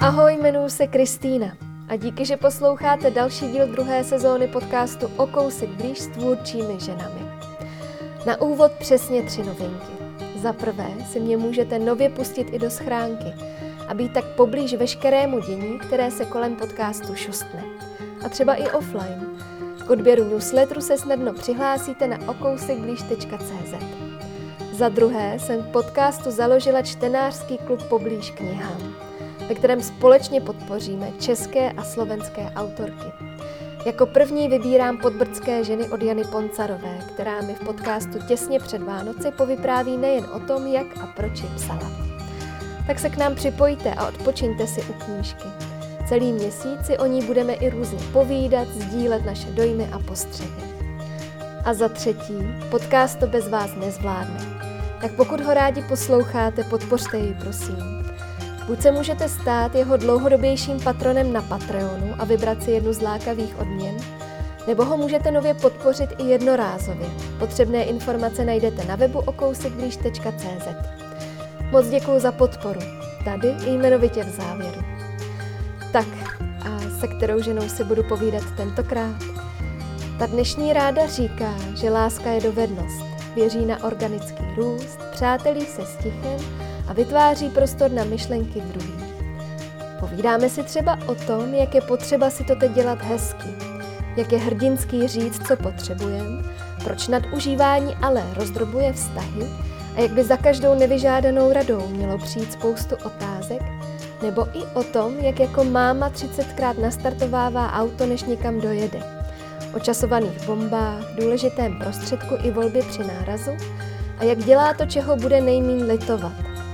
Ahoj, jmenuji se Kristýna a díky, že posloucháte další díl druhé sezóny podcastu O kousek blíž s tvůrčími ženami. Na úvod přesně 3 novinky. Za prvé si mě můžete nově pustit i do schránky a být tak poblíž veškerému dění, které se kolem podcastu šustne. A třeba i offline. K odběru newsletteru se snadno přihlásíte na okousekblíž.cz. Za druhé jsem k podcastu založila čtenářský klub Poblíž knihám, ve kterém společně podpoříme české a slovenské autorky. Jako první vybírám podbrdské ženy od Jany Poncarové, která mi v podcastu těsně před Vánoci povypráví nejen o tom, jak a proč ji psala. Tak se k nám připojte a odpočiňte si u knížky. Celý měsíc si o ní budeme i různě povídat, sdílet naše dojmy a postřehy. A za třetí, podcast to bez vás nezvládne. Tak pokud ho rádi posloucháte, podpořte ji prosím. Buď se můžete stát jeho dlouhodobějším patronem na Patreonu a vybrat si jednu z lákavých odměn, nebo ho můžete nově podpořit i jednorázově. Potřebné informace najdete na webu okousekblíž.cz. Moc děkuju za podporu, tady i jmenovitě v závěru. Tak, a se kterou ženou si budu povídat tentokrát? Ta dnešní ráda říká, že láska je dovednost, věří na organický růst, přátelí se s tichem a vytváří prostor na myšlenky druhých. Povídáme si třeba o tom, jak je potřeba si to teď dělat hezky, jak je hrdinský říct, co potřebujeme, proč nadužívání ale rozdrobuje vztahy a jak by za každou nevyžádanou radou mělo přijít spoustu otázek, nebo i o tom, jak jako máma 30krát nastartovává auto, než někam dojede, o časovaných bombách, důležitém prostředku i volbě při nárazu a jak dělá to, čeho bude nejméně litovat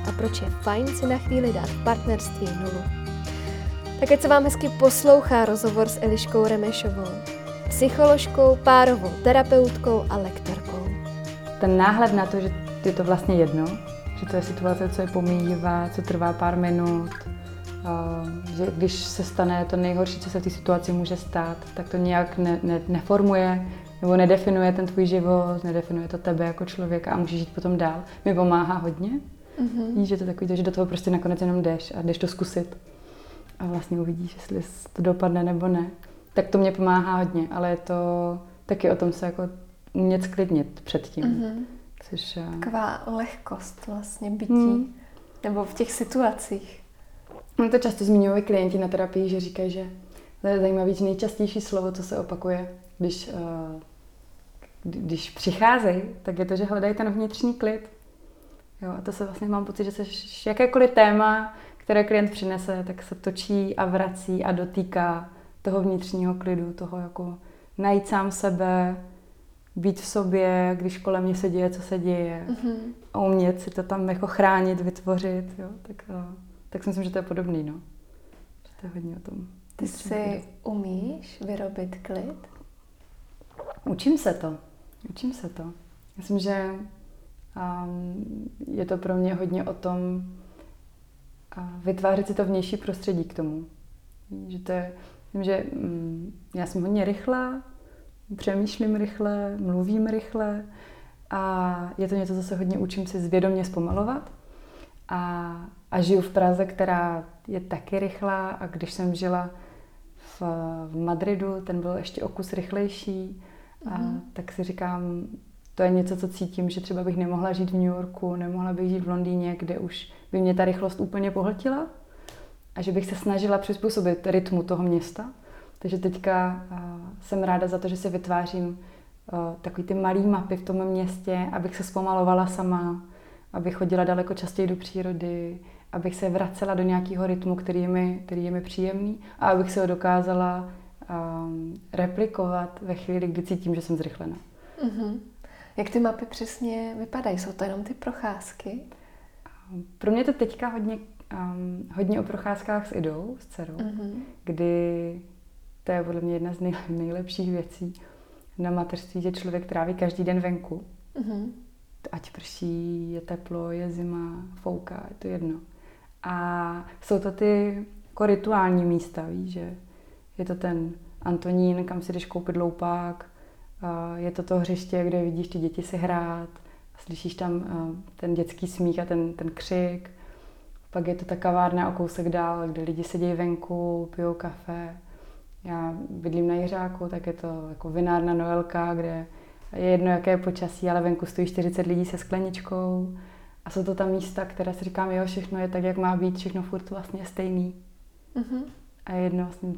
a proč je fajn si na chvíli dát v partnerství nulu. Tak ať se vám hezky poslouchá rozhovor s Eliškou Remešovou, psycholožkou, párovou terapeutkou a lektorkou. Ten náhled na to, že je to vlastně jedno, že to je situace, co je pomíjivá, co trvá pár minut, že když se stane to nejhorší, co se v té situaci může stát, tak to nějak neformuje nebo nedefinuje ten tvůj život, nedefinuje to tebe jako člověka a můžeš žít potom dál. Mi pomáhá hodně, že to je takový to, že do toho prostě nakonec jenom jdeš a jdeš to zkusit a vlastně uvidíš, jestli to dopadne nebo ne. Tak to mě pomáhá hodně, ale je to taky o tom se jako umět sklidnit předtím. Což taková lehkost vlastně bytí, nebo v těch situacích. No to často zmiňují klienti na terapii, že říkají, že to je zajímavé, že nejčastější slovo, co se opakuje, když přicházejí, tak je to, že hledají ten vnitřní klid. Jo, a to se vlastně mám pocit, že se jakékoliv téma, které klient přinese, tak se točí a vrací a dotýká toho vnitřního klidu, toho jako najít sám sebe, být v sobě, když kolem mě se děje, co se děje, a umět si to tam jako chránit, vytvořit, jo, tak si myslím, že to je podobný, no. Že to je hodně o tom. Ty si umíš vyrobit klid? Učím se to. Myslím, že je to pro mě hodně o tom vytvářet si to vnější prostředí k tomu. Že to je, myslím, že já jsem hodně rychlá, přemýšlím rychle, mluvím rychle a je to něco, co se hodně učím si zvědomě zpomalovat. A žiju v Praze, která je taky rychlá a když jsem žila v Madridu, ten byl ještě o kus rychlejší, a tak si říkám, to je něco, co cítím, že třeba bych nemohla žít v New Yorku, nemohla bych žít v Londýně, kde už by mě ta rychlost úplně pohltila a že bych se snažila přizpůsobit rytmu toho města. Takže teďka jsem ráda za to, že si vytvářím takový ty malý mapy v tom městě, abych se zpomalovala sama, abych chodila daleko častěji do přírody, abych se vracela do nějakého rytmu, který je mi příjemný a abych se ho dokázala replikovat ve chvíli, kdy cítím, že jsem zrychlena. Jak ty mapy přesně vypadají? Jsou to jenom ty procházky? Pro mě to teďka hodně o procházkách s Idou, s dcerou, kdy to je podle mě jedna z nejlepších věcí na mateřství, že člověk tráví každý den venku. Ať prší, je teplo, je zima, fouká, je to jedno. A jsou to ty jako rituální místa, víš, že je to ten Antonín, kam si jdeš koupit loupák, je to to hřiště, kde vidíš ty děti si hrát, slyšíš tam ten dětský smích a ten křik. Pak je to ta kavárna o kousek dál, kde lidi sedí venku, pijou kafe. Já bydlím na Jiřáku, tak je to jako vinárna Noelka, kde je jedno, jaké je počasí, ale venku stojí 40 lidí se skleničkou. A jsou to ta místa, která si říkám, jo, všechno je tak, jak má být, všechno furt vlastně stejný. Mm-hmm. A je jedno vlastně,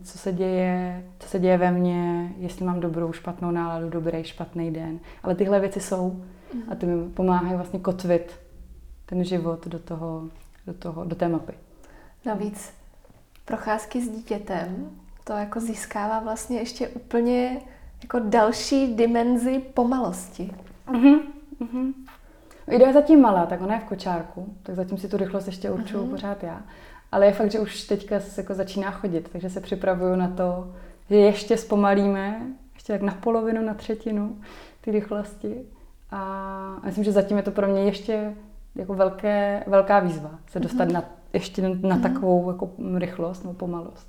co se děje ve mně, jestli mám dobrou, špatnou náladu, dobrý, špatný den. Ale tyhle věci jsou a ty mi pomáhají vlastně kotvit ten život do té mapy. Navíc procházky s dítětem, to jako získává vlastně ještě úplně jako další dimenzi pomalosti. Mm-hmm. Mm-hmm. Ida je zatím malá, tak ona je v kočárku, tak zatím si tu rychlost ještě určuju pořád já. Ale je fakt, že už teďka se jako začíná chodit, takže se připravuju na to, že ještě zpomalíme, ještě tak na polovinu, na třetinu ty rychlosti. A myslím, že zatím je to pro mě ještě jako velká výzva se dostat na takovou jako rychlost nebo pomalost.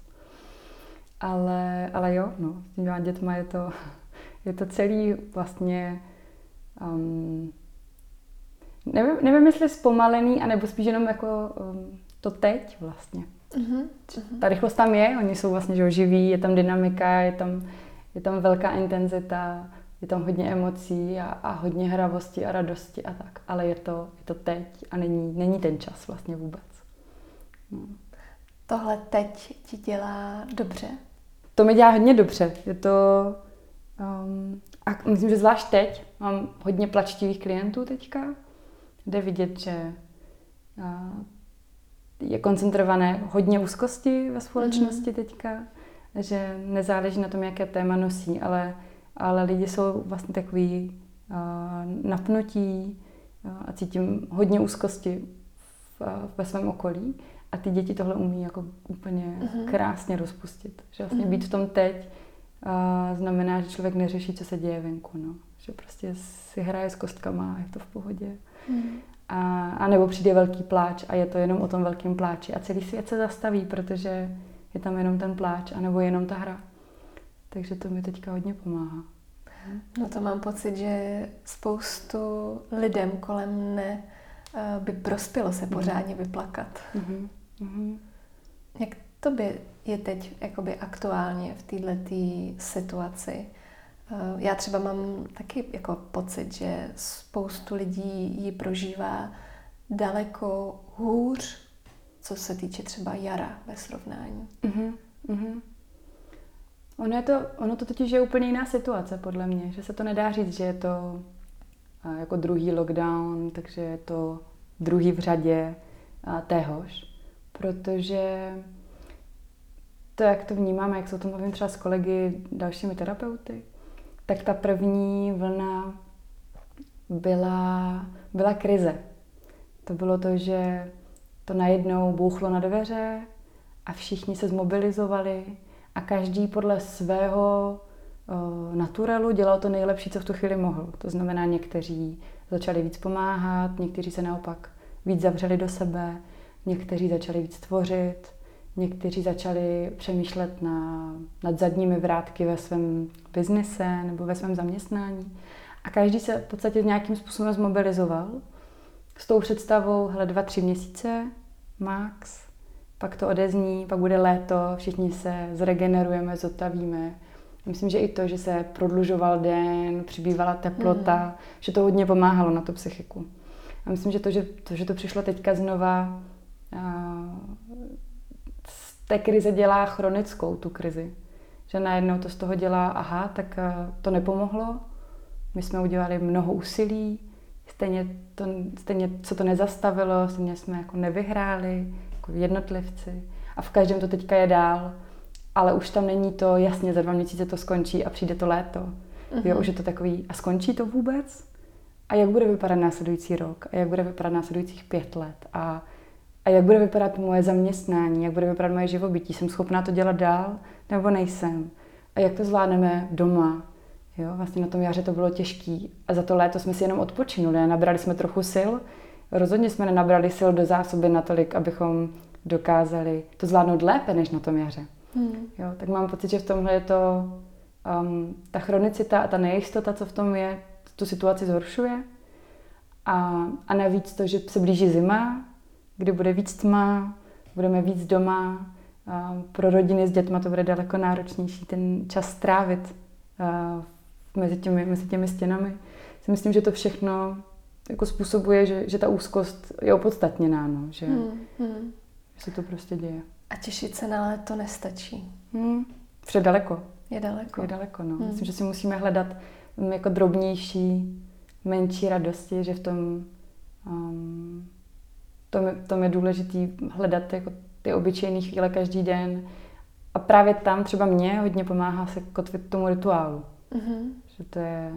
Ale jo, no, s těmi dětma je to celý vlastně... Nevím, jestli zpomalený, anebo spíš jenom jako to teď vlastně. Ta rychlost tam je, oni jsou vlastně že živí, je tam dynamika, je tam velká intenzita, je tam hodně emocí a hodně hravosti a radosti a tak. Ale je to teď a není ten čas vlastně vůbec. No. Tohle teď ti dělá dobře? To mi dělá hodně dobře. Je to... a myslím, že zvlášť teď mám hodně plačtivých klientů teďka. Jde vidět, že je koncentrované hodně úzkosti ve společnosti teďka, že nezáleží na tom, jaké téma nosí, ale lidi jsou vlastně takový napnutí a cítím hodně úzkosti ve svém okolí a ty děti tohle umí jako úplně krásně rozpustit. Že vlastně být v tom teď znamená, že člověk neřeší, co se děje venku. No. Že prostě si hraje s kostkama a je to v pohodě. A nebo přijde velký pláč a je to jenom o tom velkém pláči a celý svět se zastaví, protože je tam jenom ten pláč a nebo jenom ta hra. Takže to mi teďka hodně pomáhá. No to mám pocit, že spoustu lidem kolem mne by prospělo se pořádně vyplakat. Jak tobě je teď jakoby aktuálně v této situaci? Já třeba mám taky jako pocit, že spoustu lidí ji prožívá daleko hůř, co se týče třeba jara ve srovnání. Ono to totiž je úplně jiná situace podle mě, že se to nedá říct, že je to jako druhý lockdown, takže je to druhý v řadě téhož, protože to, jak to vnímáme, jak se o tom bavím třeba s kolegy, dalšími terapeuty, tak ta první vlna byla krize. To bylo to, že to najednou bouchlo na dveře a všichni se zmobilizovali a každý podle svého naturelu dělal to nejlepší, co v tu chvíli mohl. To znamená, někteří začali víc pomáhat, někteří se naopak víc zavřeli do sebe, někteří začali víc tvořit, někteří začali přemýšlet nad zadními vrátky ve svém biznise nebo ve svém zaměstnání. A každý se v podstatě nějakým způsobem zmobilizoval s tou představou, hele, 2-3 měsíce max, pak to odezní, pak bude léto, všichni se zregenerujeme, zotavíme. Myslím, že i to, že se prodlužoval den, přibývala teplota, že to hodně pomáhalo na to psychiku. A myslím, že to, že to přišlo teďka znova, té krize dělá chronickou tu krizi. Že najednou to z toho dělá, aha, tak to nepomohlo. My jsme udělali mnoho úsilí, stejně se to nezastavilo, stejně jsme jako nevyhráli, jako jednotlivci. A v každém to teďka je dál, ale už tam není to, jasně, za 2 měsíce to skončí a přijde to léto. Jo, už je to takový, a skončí to vůbec? A jak bude vypadat následující rok? A jak bude vypadat následujících 5 let? A jak bude vypadat moje zaměstnání, jak bude vypadat moje živobytí, jsem schopná to dělat dál, nebo nejsem. A jak to zvládneme doma. Jo? Vlastně na tom jaře to bylo těžký a za to léto jsme si jenom odpočinuli, nabrali jsme trochu sil, rozhodně jsme nenabrali sil do zásoby natolik, abychom dokázali to zvládnout lépe, než na tom jaře. Jo? Tak mám pocit, že v tomhle je to, ta chronicita a ta nejistota, co v tom je, tu situaci zhoršuje. A navíc to, že se blíží zima, kdy bude víc tma, budeme víc doma. Pro rodiny s dětma to bude daleko náročnější ten čas strávit mezi těmi stěnami. Si myslím, že to všechno jako způsobuje, že ta úzkost je opodstatněná, no, že se to prostě děje. A těšit se na léto nestačí. Vše daleko. Je daleko, no. Myslím, že si musíme hledat jako drobnější, menší radosti, že v tom, tom je důležitý hledat jako ty obyčejné chvíle každý den. A právě tam třeba mě hodně pomáhá se kotvit tomu rituálu. Mm-hmm. Že to je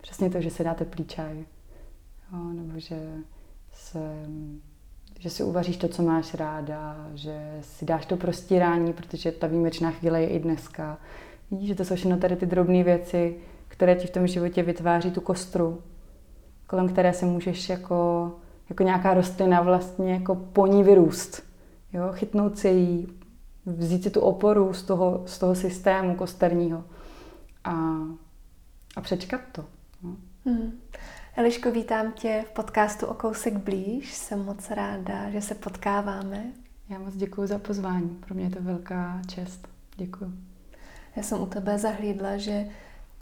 přesně to, že se dá teplý čaj. Jo, nebo že si uvaříš to, co máš ráda, že si dáš to prostírání, protože ta výjimečná chvíle je i dneska. Vidíš, že to jsou všechno tady ty drobné věci, které ti v tom životě vytváří tu kostru, kolem které se můžeš jako nějaká rostlina vlastně jako po ní vyrůst. Jo? Chytnout si jí, vzít si tu oporu z toho systému kosterního a přečkat to. No. Eliško, vítám tě v podcastu O kousek blíž. Jsem moc ráda, že se potkáváme. Já moc děkuju za pozvání. Pro mě je to velká čest. Děkuju. Já jsem u tebe zahlídla, že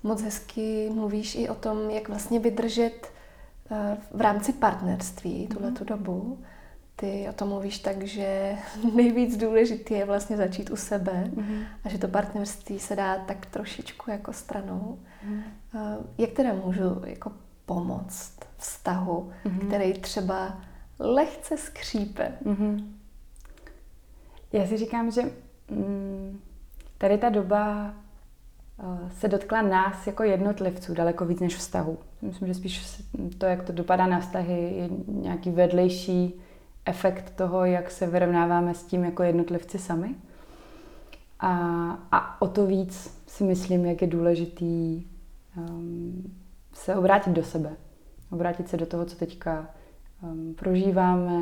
moc hezky mluvíš i o tom, jak vlastně vydržet v rámci partnerství tuhletu dobu. Ty o tom mluvíš tak, že nejvíc důležité je vlastně začít u sebe a že to partnerství se dá tak trošičku jako stranou. Jak teda můžu jako pomoct vztahu, který třeba lehce skřípe? Já si říkám, že tady ta doba se dotkla nás jako jednotlivců daleko víc než vztahu. Myslím, že spíš to, jak to dopadá na vztahy, je nějaký vedlejší efekt toho, jak se vyrovnáváme s tím jako jednotlivci sami. A o to víc si myslím, jak je důležitý se obrátit do sebe. Obrátit se do toho, co teďka prožíváme,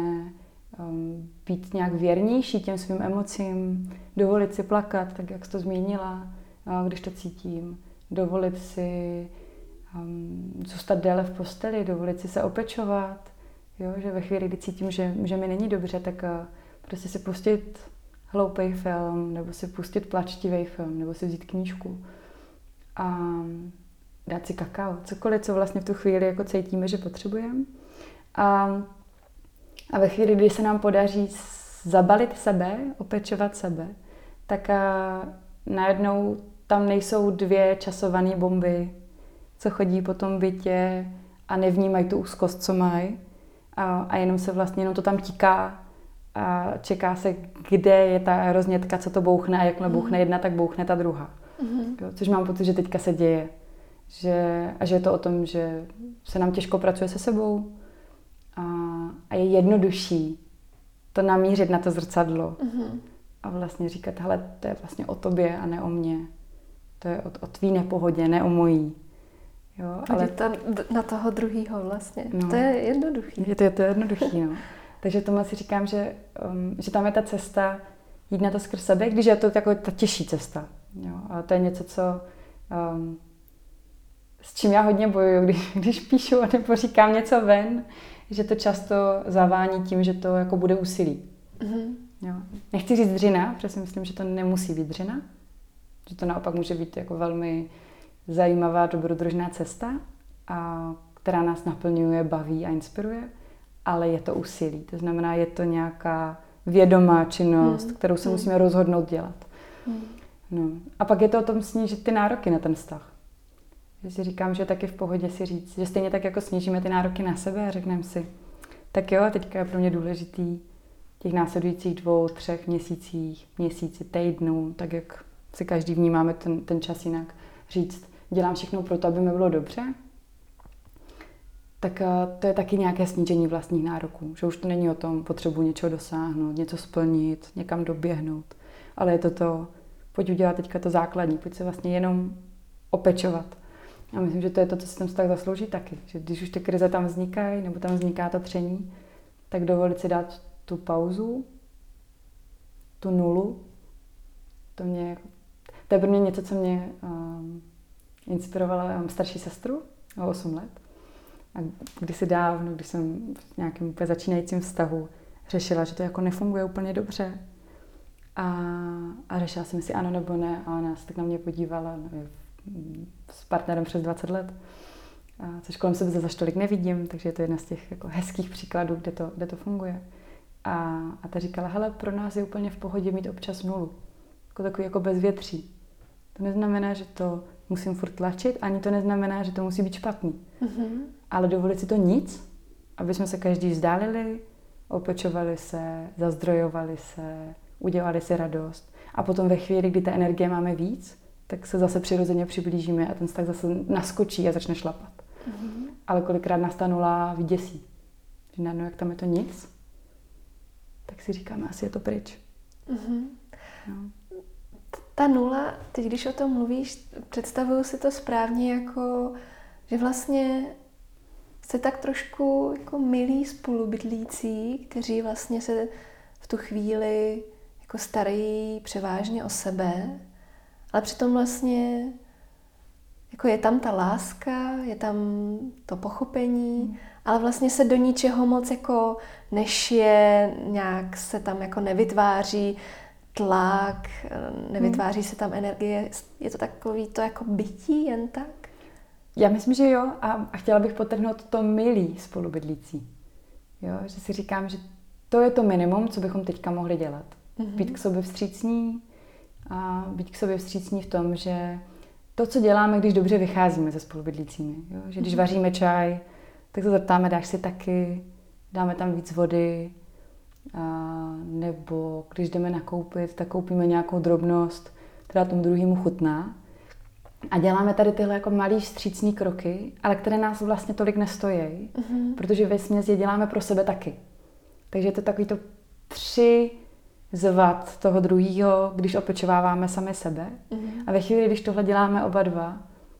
být nějak věrnější těm svým emocím, dovolit si plakat, tak jak jsi to zmínila, když to cítím, dovolit si zůstat déle v posteli, dovolit si se opečovat, jo? Že ve chvíli, kdy cítím, že mi není dobře, tak prostě si pustit hloupej film, nebo si pustit plačtivej film, nebo si vzít knížku. A dát si kakao, cokoliv, co vlastně v tu chvíli jako cítíme, že potřebujeme. A ve chvíli, kdy se nám podaří zabalit sebe, opečovat sebe, tak najednou tam nejsou dvě časované bomby, co chodí po tom bytě a nevnímají tu úzkost, co mají. A jenom se vlastně to tam tíká a čeká se, kde je ta roznětka, co to bouchne, a jakmile bouchne jedna, tak bouchne ta druhá. Jo, což mám pocit, že teďka se děje. Že je to o tom, že se nám těžko pracuje se sebou a je jednodušší to namířit na to zrcadlo a vlastně říkat, hele, to je vlastně o tobě a ne o mně. To je o tvý nepohodě, ne o mojí. Jo, ale na toho druhýho vlastně. No, to je jednoduchý. Je to jednoduchý, no. Takže tomu asi říkám, že tam je ta cesta jít na to skrz sebe, když je to taková ta těžší cesta. Jo, a to je něco, co s čím já hodně bojuju, když píšu nebo říkám něco ven, že to často zavání tím, že to jako bude úsilí. Jo. Nechci říct dřina, protože si myslím, že to nemusí být dřina. Že to naopak může být jako velmi zajímavá, dobrodružná cesta, která nás naplňuje, baví a inspiruje, ale je to úsilí. To znamená, je to nějaká vědomá činnost, kterou se musíme rozhodnout dělat. No. A pak je to o tom snížit ty nároky na ten vztah. Já si říkám, že je taky v pohodě si říct, že stejně tak jako snížíme ty nároky na sebe a řekneme si, tak jo, teďka je pro mě důležitý těch následujících 2, 3 měsíci, týdnů, tak jak si každý vnímáme ten čas jinak, říct, dělám všechno pro to, aby mi bylo dobře, tak to je taky nějaké snížení vlastních nároků, že už to není o tom, potřebuji něčeho dosáhnout, něco splnit, někam doběhnout, ale je to, pojď udělat teďka to základní, pojď se vlastně jenom opečovat. A myslím, že to je to, co si ten vztah zaslouží taky. Že když už ty krize tam vznikají, nebo tam vzniká ta tření, tak dovolit si dát tu pauzu, tu nulu. To je pro mě něco, co mě inspirovala. Já mám starší sestru, o 8 let. A kdysi dávno, když jsem v nějakém úplně začínajícím vztahu, řešila, že to jako nefunguje úplně dobře. A řešila jsem si ano nebo ne, a ona se tak na mě podívala s partnerem přes 20 let. A což kolem sebe zase tolik nevidím, takže je to jedna z těch jako hezkých příkladů, kde to funguje. A ta říkala, hele, pro nás je úplně v pohodě mít občas nulu. Jako takový jako bezvětří. To neznamená, že to musím furt tlačit, ani to neznamená, že to musí být špatný. Mm-hmm. Ale dovolit si to nic, aby jsme se každý vzdálili, opečovali se, zazdrojovali se, udělali si radost. A potom ve chvíli, kdy ta energie máme víc, tak se zase přirozeně přiblížíme a ten vztah zase naskočí a začne šlapat. Mm-hmm. Ale kolikrát nás ta nula vyděsí. Že najednou, jak tam je to nic, tak si říkáme, asi je to pryč. Mm-hmm. No. Ta nula, teď když o tom mluvíš, představuju si to správně jako, že vlastně se tak trošku jako milí spolubydlící, kteří vlastně se v tu chvíli jako starají převážně o sebe, ale přitom vlastně jako je tam ta láska, je tam to pochopení, ale vlastně se do ničeho moc jako nešije, nějak se tam jako nevytváří tlak, nevytváří se tam energie. Je to takový to jako bytí jen tak? Já myslím, že jo, a chtěla bych podtrhnout to milí spolubydlící. Jo, že si říkám, že to je to minimum, co bychom teďka mohli dělat. Mm-hmm. Být k sobě vstřícní a být k sobě vstřícní v tom, že to, co děláme, když dobře vycházíme se spolubydlícími. Jo? Že když vaříme čaj, tak se zeptáme, dáš si taky, dáme tam víc vody, a nebo když jdeme nakoupit, tak koupíme nějakou drobnost, která tomu druhému chutná. A děláme tady tyhle jako malý vstřícný kroky, ale které nás vlastně tolik nestojí, protože vesměs je děláme pro sebe taky. Takže je to takový to přizvat toho druhého, když opečováváme sami sebe. A ve chvíli, když tohle děláme oba dva,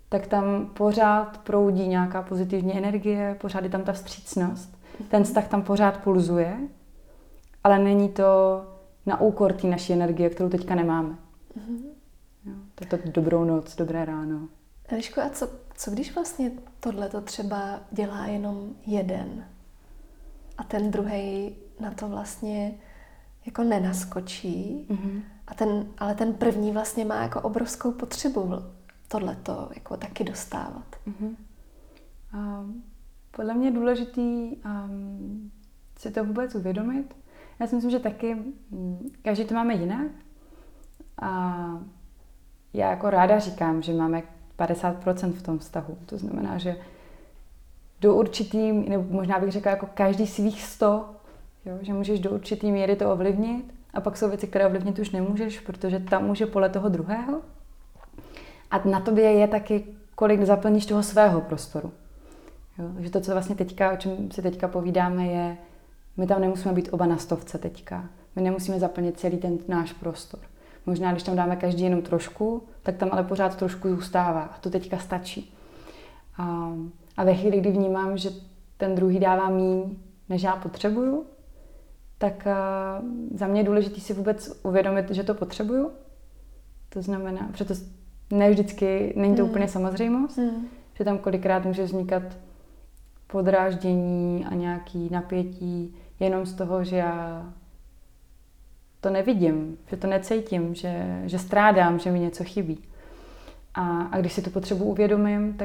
tak tam pořád proudí nějaká pozitivní energie, pořád je tam ta vstřícnost. Ten vztah tam pořád pulzuje, ale není to na úkor té naší energie, kterou teďka nemáme. Jo, to dobrou noc, dobré ráno. Eliško, a co když vlastně tohleto třeba dělá jenom jeden a ten druhej na to vlastně jako nenaskočí, a ale ten první vlastně má jako obrovskou potřebu tohleto jako taky dostávat? Podle mě je důležitý si to vůbec uvědomit. Já si myslím, že taky každý to máme jinak a já jako ráda říkám, že máme 50% v tom vztahu. To znamená, že do určitý, nebo možná bych řekla jako každý svých 100, jo, že můžeš do určitý míry to ovlivnit a pak jsou věci, které ovlivnit už nemůžeš, protože tam může pole toho druhého a na tobě je taky, kolik zaplníš toho svého prostoru. Jo, takže to, co vlastně teďka, o čem si teďka povídáme, je my tam nemusíme být oba na 100 teďka. My nemusíme zaplnit celý ten náš prostor. Možná, když tam dáme každý jenom trošku, tak tam ale pořád trošku zůstává. A to teďka stačí. A ve chvíli, kdy vnímám, že ten druhý dává míň, než já potřebuju, tak za mě je důležité si vůbec uvědomit, že to potřebuju. To znamená, proto ne vždycky, není to úplně samozřejmost, že tam kolikrát může vznikat podráždění a nějaký napětí jenom z toho, že já to nevidím, že to necítím, že strádám, že mi něco chybí. A když si tu potřebu uvědomím,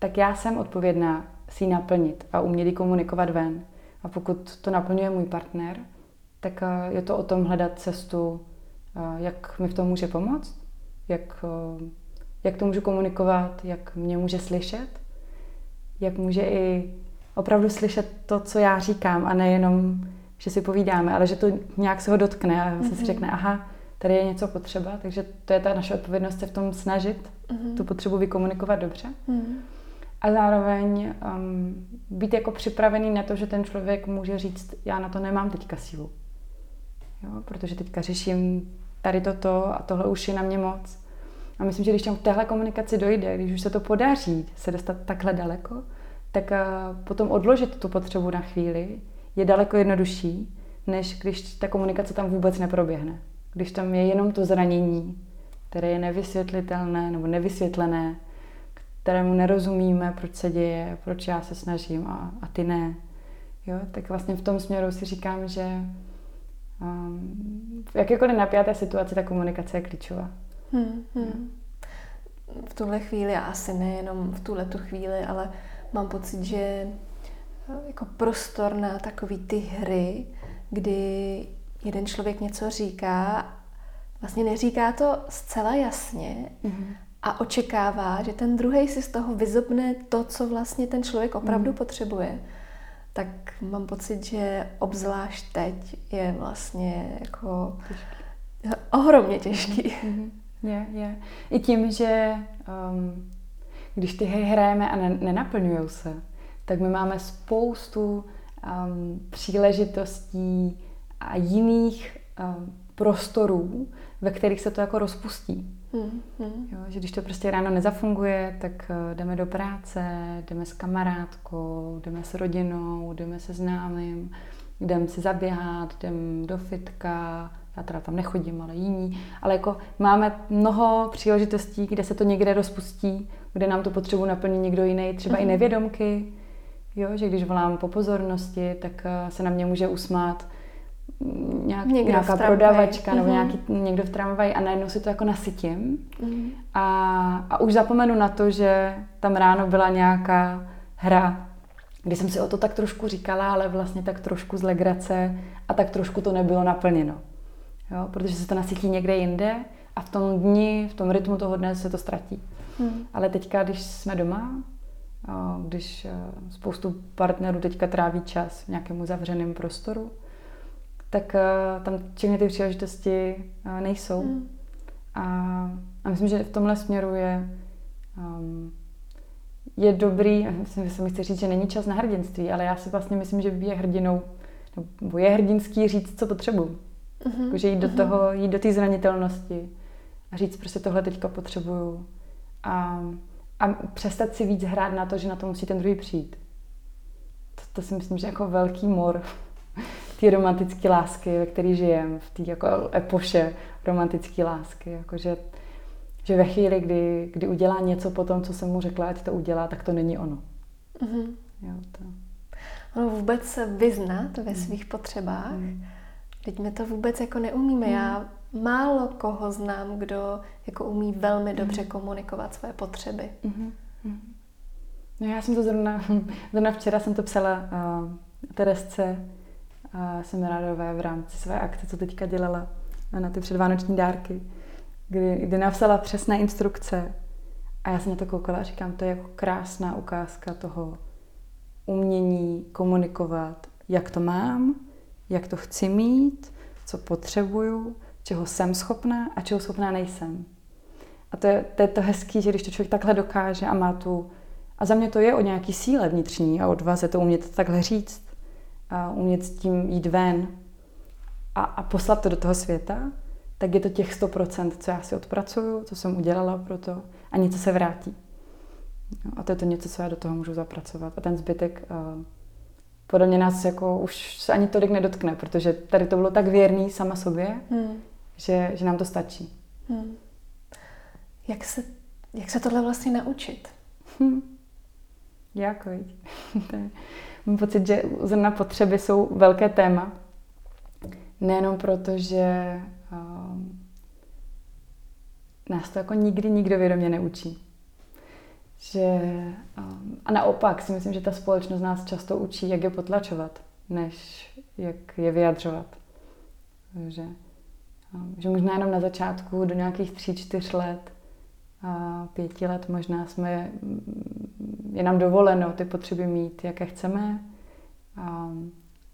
tak já jsem odpovědná si ji naplnit a umět ji komunikovat ven. A pokud to naplňuje můj partner, tak je to o tom hledat cestu, jak mi v tom může pomoct, jak to můžu komunikovat, jak mě může slyšet, jak může i opravdu slyšet to, co já říkám, a nejenom, že si povídáme, ale že to nějak se ho dotkne a vlastně si řekne, aha, tady je něco potřeba, takže to je ta naše odpovědnost se v tom snažit, tu potřebu vykomunikovat dobře. A zároveň být jako připravený na to, že ten člověk může říct, já na to nemám teďka sílu, jo, protože teďka řeším tady toto a tohle už je na mě moc. A myslím, že když tam v téhle komunikaci dojde, když už se to podaří se dostat takhle daleko, tak potom odložit tu potřebu na chvíli je daleko jednodušší, než když ta komunikace tam vůbec neproběhne. Když tam je jenom to zranění, které je nevysvětlitelné nebo nevysvětlené, kterému nerozumíme, proč se děje, proč já se snažím a ty ne. Jo, tak vlastně v tom směru si říkám, že v jakékoliv napjaté situaci ta komunikace je klíčová. V tuhle chvíli, a asi nejenom v tuhletu chvíli, ale mám pocit, že jako prostor na takový ty hry, kdy jeden člověk něco říká, vlastně neříká to zcela jasně a očekává, že ten druhej si z toho vyzobne to, co vlastně ten člověk opravdu potřebuje. Tak mám pocit, že obzvlášť teď je vlastně jako těžký. Ohromně těžký. Je. I tím, že když ty hry hrajeme a nenaplňujou se, tak my máme spoustu příležitostí a jiných prostorů, ve kterých se to jako rozpustí. Jo, že když to prostě ráno nezafunguje, tak jdeme do práce, jdeme s kamarádkou, jdeme s rodinou, jdeme se známým, jdeme si zaběhat, jdeme do fitka, já teda tam nechodím, ale jiní. Ale jako máme mnoho příležitostí, kde se to někde rozpustí, kde nám tu potřebu naplní někdo jiný, třeba i nevědomky. Jo, že když volám po pozornosti, tak se na mě může usmát nějaká prodavačka nebo někdo v tramvaji a najednou si to jako nasytím a už zapomenu na to, že tam ráno byla nějaká hra, kdy jsem si o to tak trošku říkala, ale vlastně tak trošku z legrace a tak trošku to nebylo naplněno. Jo? Protože se to nasytí někde jinde a v tom dni, v tom rytmu toho dne se to ztratí. Ale teďka, když jsme doma, když spoustu partnerů teďka tráví čas v nějakém uzavřeném prostoru, tak tam všechny ty příležitosti nejsou. A myslím, že v tomhle směru je dobrý, myslím, že se mi chce říct, že není čas na hrdinství, ale já si vlastně myslím, že je hrdinou, nebo je hrdinský říct, co potřebuji. Takže jít do té zranitelnosti a říct prostě tohle teďka potřebuju. A přestat si víc hrát na to, že na to musí ten druhý přijít. To si myslím, že je jako velký mor ty romantické lásky, ve které žijeme, v té jako epoše romantické lásky. Jakože, že ve chvíli, kdy udělá něco po tom, co jsem mu řekla, ať to udělá, tak to není ono. Jo, to. Ono vůbec se vyznat ve svých potřebách. Teď my to vůbec jako neumíme. Já málo koho znám, kdo jako umí velmi dobře komunikovat své potřeby. No já jsem to zrovna včera jsem to psala Teresce Semerádové v rámci své akce, co teďka dělala na ty předvánoční dárky, kdy napsala přesné instrukce a já jsem na to koukala a říkám, to je jako krásná ukázka toho umění komunikovat, jak to mám, jak to chci mít, co potřebuju, čeho jsem schopná a čeho schopná nejsem. A to je to hezký, že když to člověk takhle dokáže a má tu... A za mě to je o nějaký síle vnitřní a odvaze to umět takhle říct a umět s tím jít ven a poslat to do toho světa, tak je to těch 100%, co já si odpracuju, co jsem udělala pro to a něco se vrátí. No, a to je to něco, co já do toho můžu zapracovat. A ten zbytek... Podle mě nás jako už se ani tolik nedotkne, protože tady to bylo tak věrný sama sobě, že nám to stačí. Jak se tohle vlastně naučit? Děkuji. Mám pocit, že zrovna potřeby jsou velké téma. Nejenom proto, že nás to jako nikdy nikdo vědomě neučí. A naopak si myslím, že ta společnost nás často učí, jak je potlačovat, než jak je vyjadřovat. Že možná jenom na začátku, do nějakých 3-4 let, 5 let možná je nám dovoleno ty potřeby mít, jaké chceme.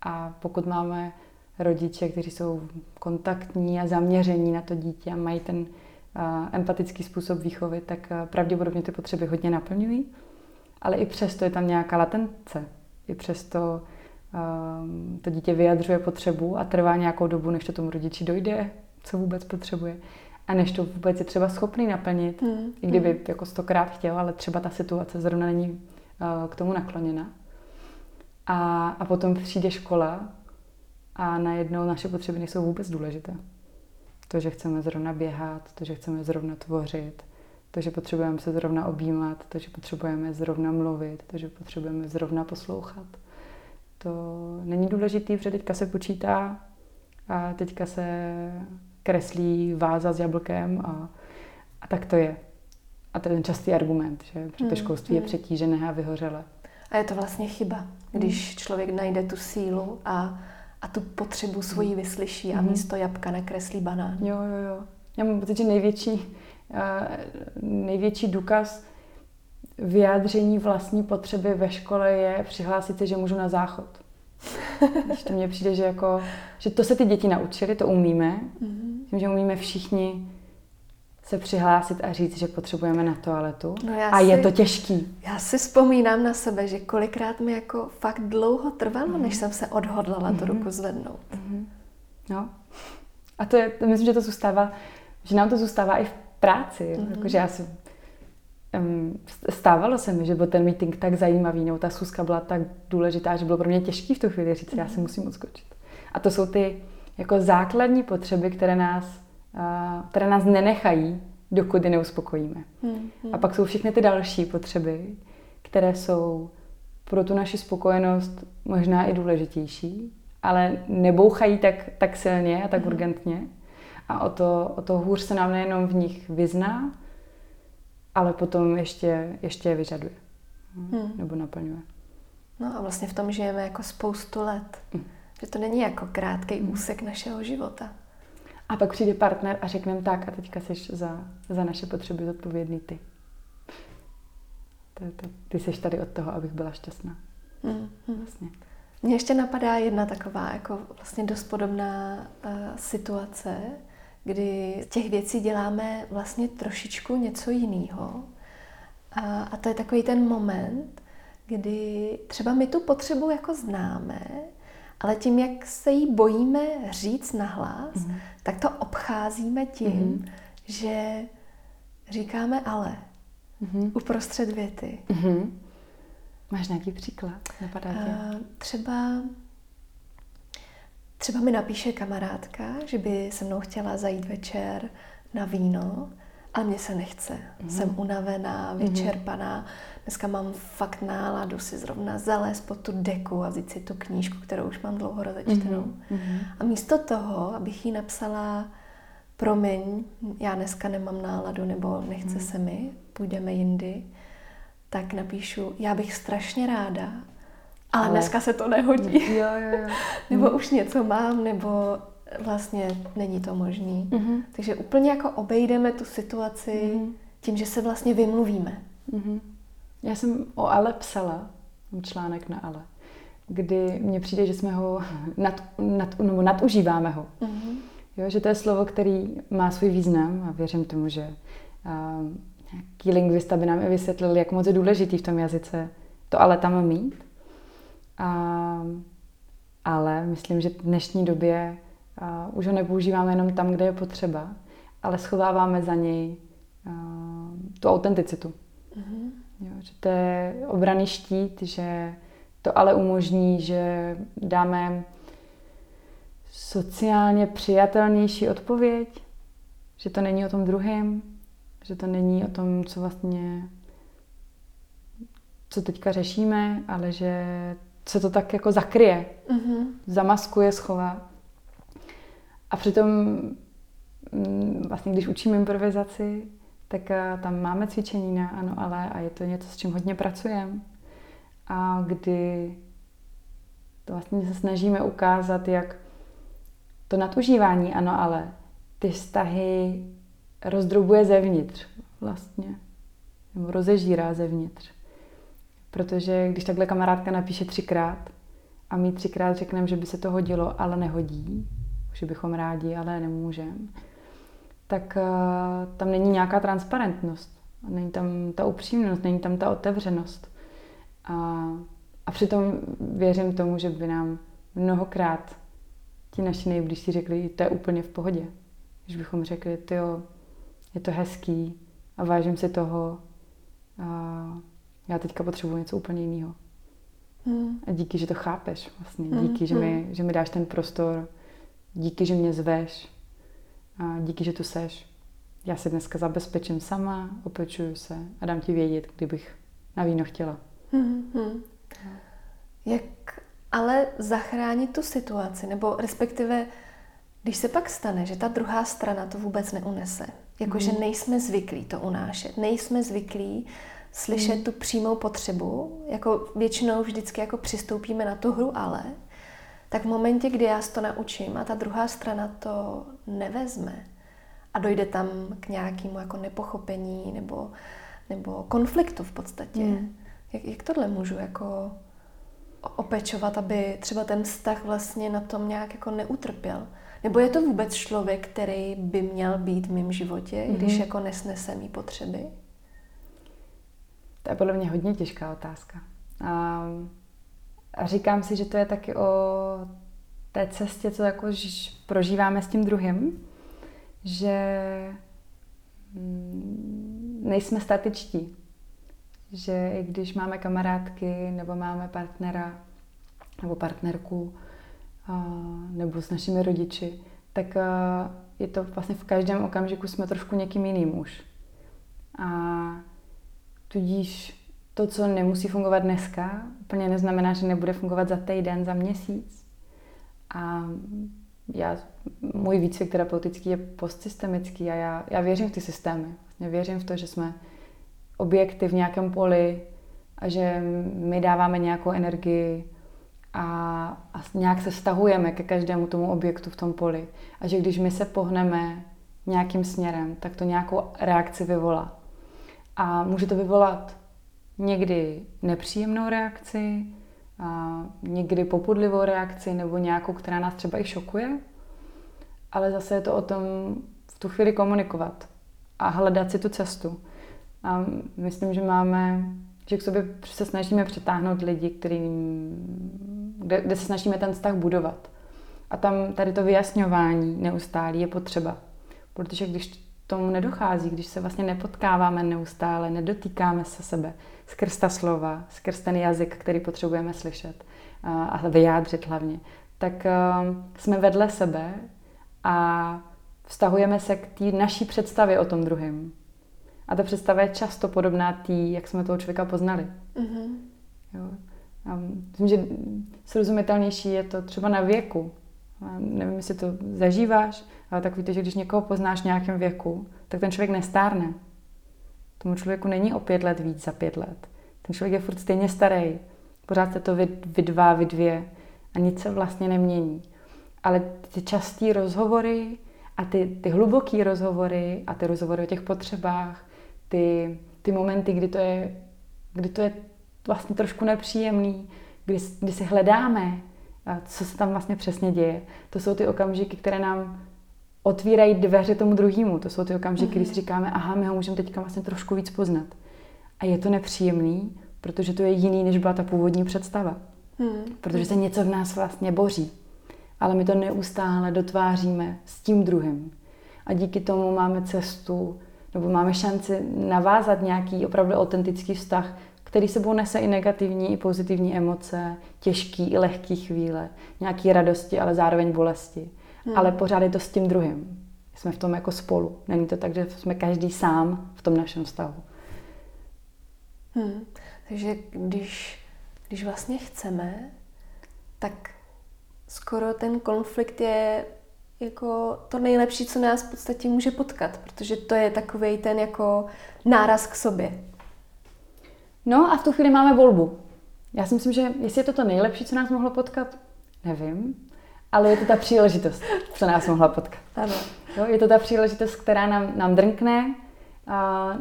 A pokud máme rodiče, kteří jsou kontaktní a zaměření na to dítě a mají ten empatický způsob výchovy, tak pravděpodobně ty potřeby hodně naplňují. Ale i přesto je tam nějaká latence. I přesto to dítě vyjadřuje potřebu a trvá nějakou dobu, než to tomu rodiči dojde, co vůbec potřebuje. A než to vůbec je třeba schopný naplnit, i kdyby jako 100krát chtěl, ale třeba ta situace zrovna není k tomu nakloněna. A potom přijde škola a najednou naše potřeby nejsou vůbec důležité. To, že chceme zrovna běhat, to, že chceme zrovna tvořit, to, že potřebujeme se zrovna objímat, to, že potřebujeme zrovna mluvit, to, že potřebujeme zrovna poslouchat, To není důležitý, protože teďka se počítá a teďka se kreslí váza s jablkem a tak to je. A to je ten častý argument, že to školství je přetížené a vyhořelé. A je to vlastně chyba, když člověk najde tu sílu a tu potřebu svoji vyslyší a místo jabka nakreslí banán. Jo. Já mám pocit, že největší důkaz vyjádření vlastní potřeby ve škole je přihlásit se, že můžu na záchod. Když to mně přijde, že to se ty děti naučily, to umíme. Myslím, že umíme všichni se přihlásit a říct, že potřebujeme na toaletu. Je to těžký. Já si vzpomínám na sebe, že kolikrát mi fakt dlouho trvalo, než jsem se odhodlala tu ruku zvednout. No. A to je, myslím, že to zůstává, že nám to zůstává i v práci. Jakože já si stávalo se mi, že byl ten meeting tak zajímavý, nebo ta schůzka byla tak důležitá, že bylo pro mě těžký v tu chvíli říct, já se musím odskočit. A to jsou ty základní potřeby, které nás nenechají, dokud je neuspokojíme. A pak jsou všechny ty další potřeby, které jsou pro tu naši spokojenost možná i důležitější, ale nebouchají tak silně a tak urgentně. A o to hůř se nám nejenom v nich vyzná, ale potom ještě je vyžaduje. Nebo naplňuje. No a vlastně v tom žijeme spoustu let. Že to není krátký úsek našeho života. A pak přijde partner a řekneme tak a teďka jsi za naše potřeby zodpovědný ty. To. Ty jsi tady od toho, abych byla šťastná. Vlastně. Mně ještě napadá jedna taková vlastně dost podobná situace, kdy z těch věcí děláme vlastně trošičku něco jiného. A to je takový ten moment, kdy třeba my tu potřebu známe, ale tím, jak se jí bojíme říct nahlas, tak to obcházíme tím, že říkáme ale uprostřed věty. Máš nějaký příklad? Napadá tě? Třeba mi napíše kamarádka, že by se mnou chtěla zajít večer na víno, ale mně se nechce. Jsem unavená, vyčerpaná. Dneska mám fakt náladu si zrovna zalézt pod tu deku a vzít si tu knížku, kterou už mám dlouho rozečtenou. A místo toho, abych jí napsala promiň, já dneska nemám náladu nebo nechce se mi, půjdeme jindy, tak napíšu, já bych strašně ráda, ale dneska se to nehodí. Jo. Nebo už něco mám, nebo vlastně není to možný. Takže úplně obejdeme tu situaci tím, že se vlastně vymluvíme. Já jsem o ale psala, článek na ale, kdy mně přijde, že jsme ho nadužíváme ho. Jo, že to je slovo, který má svůj význam a věřím tomu, že nějaký lingvista by nám i vysvětlil, jak moc je důležitý v tom jazyce to ale tam mít. Ale myslím, že v dnešní době už ho nepoužíváme jenom tam, kde je potřeba, ale schováváme za něj tu autenticitu. Jo, že to je obranný štít, že to ale umožní, že dáme sociálně přijatelnější odpověď, že to není o tom druhém, že to není o tom, co teďka řešíme, ale že se to tak zakryje, zamaskuje, schová. A přitom vlastně, když učím improvizaci, tak tam máme cvičení na ano, ale a je to něco, s čím hodně pracujeme. A kdy to vlastně se snažíme ukázat, jak to nadužívání ano, ale ty vztahy rozdrobuje zevnitř vlastně, nebo rozežírá zevnitř. Protože když takhle kamarádka napíše 3x a my 3x řekneme, že by se to hodilo, ale nehodí, že bychom rádi, ale nemůžeme, tak tam není nějaká transparentnost, není tam ta upřímnost, není tam ta otevřenost. A přitom věřím tomu, že by nám mnohokrát ti naši nejbližší řekli, to je úplně v pohodě. Když bychom řekli, tyjo, je to hezký a vážím si toho, já teďka potřebuji něco úplně jiného. A díky, že to chápeš vlastně, díky, že mi dáš ten prostor, díky, že mě zveš, a díky, že tu seš. Já se dneska zabezpečím sama, opečuju se a dám ti vědět, kdybych na víno chtěla. Jak ale zachránit tu situaci, nebo respektive, když se pak stane, že ta druhá strana to vůbec neunese, jakože nejsme zvyklí to unášet, nejsme zvyklí slyšet tu přímou potřebu, jako většinou vždycky jako přistoupíme na tu hru ale, tak v momentě, kdy já se to naučím a ta druhá strana to nevezme a dojde tam k nějakému jako nepochopení nebo konfliktu v podstatě, jak tohle můžu jako opečovat, aby třeba ten vztah vlastně na tom nějak jako neutrpěl? Nebo je to vůbec člověk, který by měl být v mém životě, když jako nesnese mý potřeby? To je podle mě hodně těžká otázka. A říkám si, že to je taky o té cestě, co jako prožíváme s tím druhým, že nejsme statičtí. Že i když máme kamarádky, nebo máme partnera, nebo partnerku, nebo s našimi rodiči, tak je to vlastně v každém okamžiku jsme trošku někým jiným už. A tudíž to, co nemusí fungovat dneska, úplně neznamená, že nebude fungovat za týden, za měsíc. A můj výcvik terapeutický je postsystemický a já věřím v ty systémy. Vlastně věřím v to, že jsme objekty v nějakém poli a že my dáváme nějakou energii a nějak se vztahujeme ke každému tomu objektu v tom poli. A že když my se pohneme nějakým směrem, tak to nějakou reakci vyvolá. A může to vyvolat někdy nepříjemnou reakci, a někdy popudlivou reakci nebo nějakou, která nás třeba i šokuje. Ale zase je to o tom v tu chvíli komunikovat a hledat si tu cestu. A myslím, že že k sobě se snažíme přitáhnout lidi, kde se snažíme ten vztah budovat. A tam tady to vyjasňování neustále je potřeba. Protože když tomu nedochází, když se vlastně nepotkáváme neustále, nedotýkáme se sebe skrz ta slova, skrz ten jazyk, který potřebujeme slyšet a vyjádřit hlavně, tak jsme vedle sebe a vztahujeme se k té naší představě o tom druhém. A ta představa je často podobná tý, jak jsme toho člověka poznali. Jo. A myslím, že srozumitelnější je to třeba na věku. A nevím, jestli to zažíváš, ale tak víte, že když někoho poznáš v nějakém věku, tak ten člověk nestárne. Tomu člověku není o 5 let víc za 5 let. Ten člověk je furt stejně starý. Pořád se to vy dva, vy dvě a nic se vlastně nemění. Ale ty častý rozhovory a ty hluboký rozhovory a ty rozhovory o těch potřebách, ty momenty, kdy to je vlastně trošku nepříjemný, kdy si hledáme, co se tam vlastně přesně děje. To jsou ty okamžiky, které nám otvírají dveře tomu druhému. To jsou ty okamžiky, kdy si říkáme, aha, my ho můžeme teďka vlastně trošku víc poznat. A je to nepříjemný, protože to je jiný, než byla ta původní představa. Protože se něco v nás vlastně boří. Ale my to neustále dotváříme s tím druhým. A díky tomu máme cestu, nebo máme šanci navázat nějaký opravdu autentický vztah, který sebou nese i negativní, i pozitivní emoce, těžký, i lehký chvíle, nějaký radosti, ale zároveň bolesti. Ale pořád je to s tím druhým. Jsme v tom jako spolu. Není to tak, že jsme každý sám v tom našem vztahu. Takže když vlastně chceme, tak skoro ten konflikt je jako to nejlepší, co nás v podstatě může potkat, protože to je takovej ten jako náraz k sobě. No a v tu chvíli máme volbu. Já si myslím, že jestli je to nejlepší, co nás mohlo potkat, nevím, ale je to ta příležitost, co nás mohla potkat. Ano. Jo, je to ta příležitost, která nám drnkne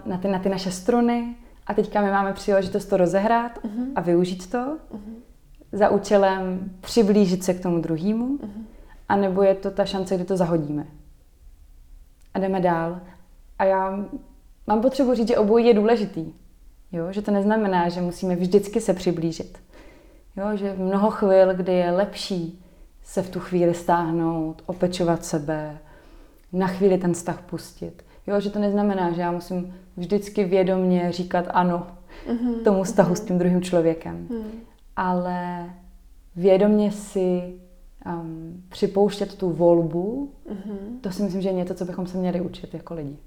na ty naše struny a teďka my máme příležitost to rozehrát a využít to. Za účelem přiblížit se k tomu druhému, anebo je to ta šance, kdy to zahodíme. A jdeme dál. A já mám potřebu říct, že obojí je důležitý. Jo? Že to neznamená, že musíme vždycky se přiblížit. Jo? Že mnoho chvil, kdy je lepší se v tu chvíli stáhnout, opečovat sebe, na chvíli ten vztah pustit. Jo? Že to neznamená, že já musím vždycky vědomě říkat ano tomu vztahu s tím druhým člověkem. Ale vědomě si připouštět tu volbu, to si myslím, že je něco, co bychom se měli učit jako lidi.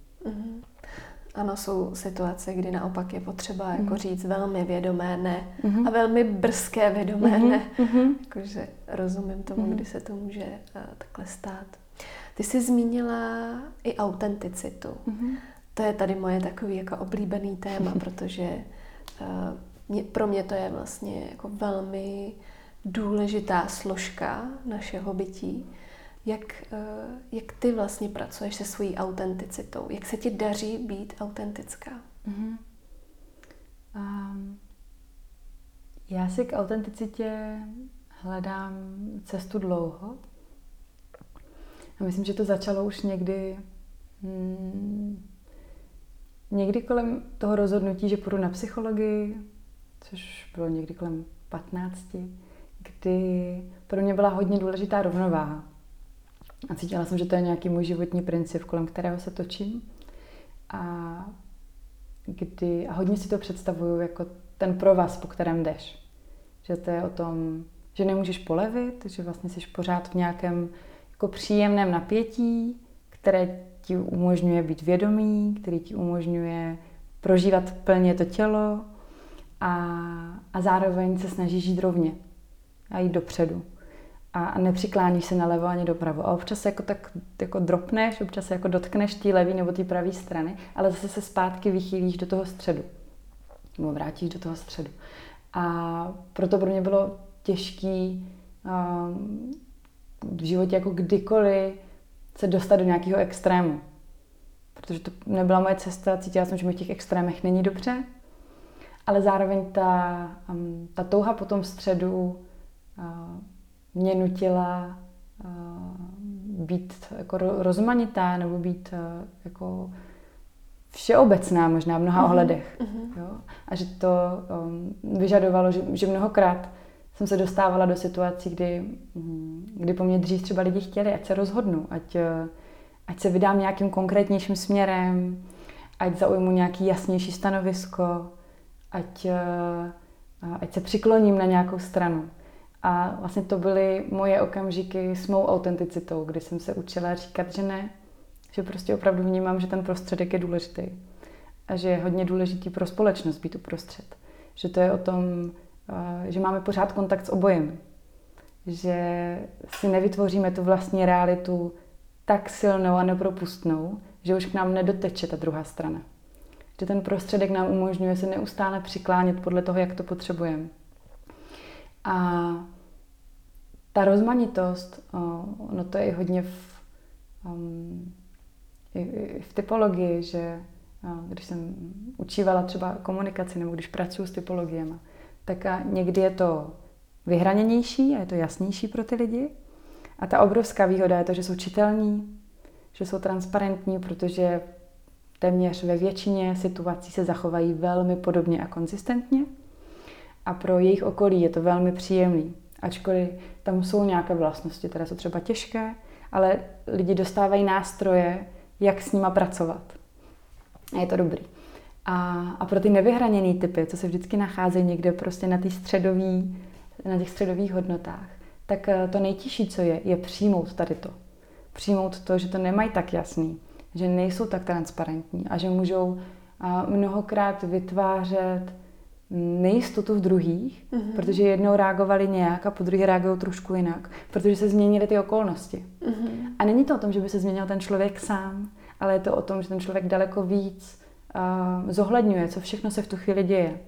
Ano, jsou situace, kdy naopak je potřeba jako říct velmi vědomé ne a velmi brzké vědomé ne. Jakože rozumím tomu, kdy se to může takhle stát. Ty jsi zmínila i autenticitu. To je tady moje takový jako oblíbený téma, protože pro mě to je vlastně jako velmi důležitá složka našeho bytí. Jak ty vlastně pracuješ se svojí autenticitou? Jak se ti daří být autentická? Já si k autenticitě hledám cestu dlouho. A myslím, že to začalo už někdy kolem toho rozhodnutí, že půjdu na psychologii, což bylo někdy kolem 15, kdy pro mě byla hodně důležitá rovnováha. A cítila jsem, že to je nějaký můj životní princip, kolem kterého se točím. A hodně si to představuju jako ten provaz, po kterém jdeš. Že to je o tom, že nemůžeš polevit, že vlastně jsi pořád v nějakém jako příjemném napětí, které ti umožňuje být vědomý, který ti umožňuje prožívat plně to tělo a zároveň se snažíš žít rovně a jít dopředu. A nepřikláníš se nalevo ani dopravo. A občas se jako tak jako dropneš, občas se jako dotkneš té levé nebo té pravé strany, ale zase se zpátky vychýlíš do toho středu. Nebo vrátíš do toho středu. A proto pro mě bylo těžký v životě jako kdykoliv se dostat do nějakého extrému. Protože to nebyla moje cesta, cítila jsem, že mi v těch extrémech není dobře. Ale zároveň ta touha po tom středu mě nutila být jako rozmanitá nebo být jako všeobecná možná v mnoha ohledech. Jo? A že to vyžadovalo, že mnohokrát jsem se dostávala do situací, kdy po mně dřív třeba lidi chtěli, ať se rozhodnu, ať se vydám nějakým konkrétnějším směrem, ať zaujmu nějaký jasnější stanovisko, ať se přikloním na nějakou stranu. A vlastně to byly moje okamžiky s mou autenticitou, kdy jsem se učila říkat, že ne, že prostě opravdu vnímám, že ten prostředek je důležitý a že je hodně důležitý pro společnost být uprostřed. Že to je o tom, že máme pořád kontakt s obojím, že si nevytvoříme tu vlastní realitu tak silnou a nepropustnou, že už k nám nedoteče ta druhá strana. Že ten prostředek nám umožňuje se neustále přiklánět podle toho, jak to potřebujeme. A ta rozmanitost, ono to je i hodně v typologii, že když jsem učívala třeba komunikaci nebo když pracuji s typologiemi, tak někdy je to vyhraněnější a je to jasnější pro ty lidi. A ta obrovská výhoda je to, že jsou čitelní, že jsou transparentní, protože téměř ve většině situací se zachovají velmi podobně a konzistentně. A pro jejich okolí je to velmi příjemný. Ačkoliv tam jsou nějaké vlastnosti, které jsou třeba těžké, ale lidi dostávají nástroje, jak s nima pracovat. A je to dobrý. A pro ty nevyhraněný typy, co se vždycky nacházejí někde prostě na těch středových hodnotách, tak to nejtěžší, co je přijmout tady to. Přijmout to, že to nemají tak jasný, že nejsou tak transparentní a že můžou mnohokrát vytvářet nejistotu v druhých, protože jednou reagovali nějak a podruhé reagují trošku jinak, protože se změnily ty okolnosti. A není to o tom, že by se změnil ten člověk sám, ale je to o tom, že ten člověk daleko víc zohledňuje, co všechno se v tu chvíli děje.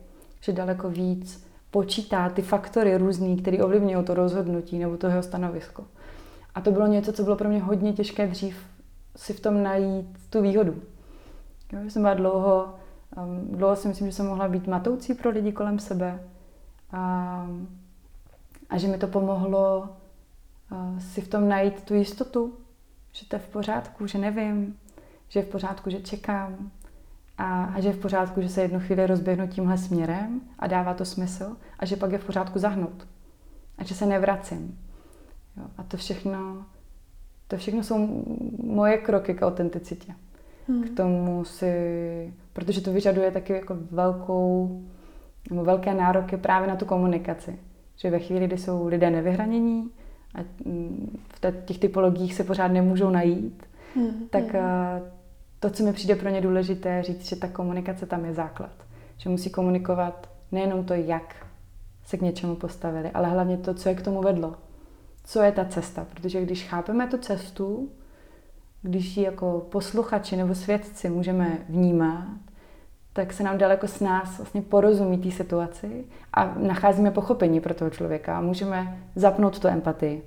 Že daleko víc počítá ty faktory různý, které ovlivňují to rozhodnutí nebo to jeho stanovisko. A to bylo něco, co bylo pro mě hodně těžké dřív si v tom najít tu výhodu. Jo, jsem byla dlouho si myslím, že jsem mohla být matoucí pro lidi kolem sebe a že mi to pomohlo si v tom najít tu jistotu, že to je v pořádku, že nevím, že je v pořádku, že čekám a že je v pořádku, že se jednu chvíli rozběhnu tímhle směrem a dává to smysl a že pak je v pořádku zahnout a že se nevracím. Jo, a to všechno jsou moje kroky k autenticitě. K tomu protože to vyžaduje taky jako velké nároky právě na tu komunikaci. Že ve chvíli, kdy jsou lidé nevyhranění a v těch typologiích se pořád nemůžou najít, tak to, co mi přijde pro ně důležité, říct, že ta komunikace tam je základ. Že musí komunikovat nejenom to, jak se k něčemu postavili, ale hlavně to, co je k tomu vedlo. Co je ta cesta, protože když chápeme tu cestu, když ji jako posluchači nebo svědci můžeme vnímat, tak se nám daleko s nás vlastně porozumí té situaci a nacházíme pochopení pro toho člověka a můžeme zapnout tu empatii.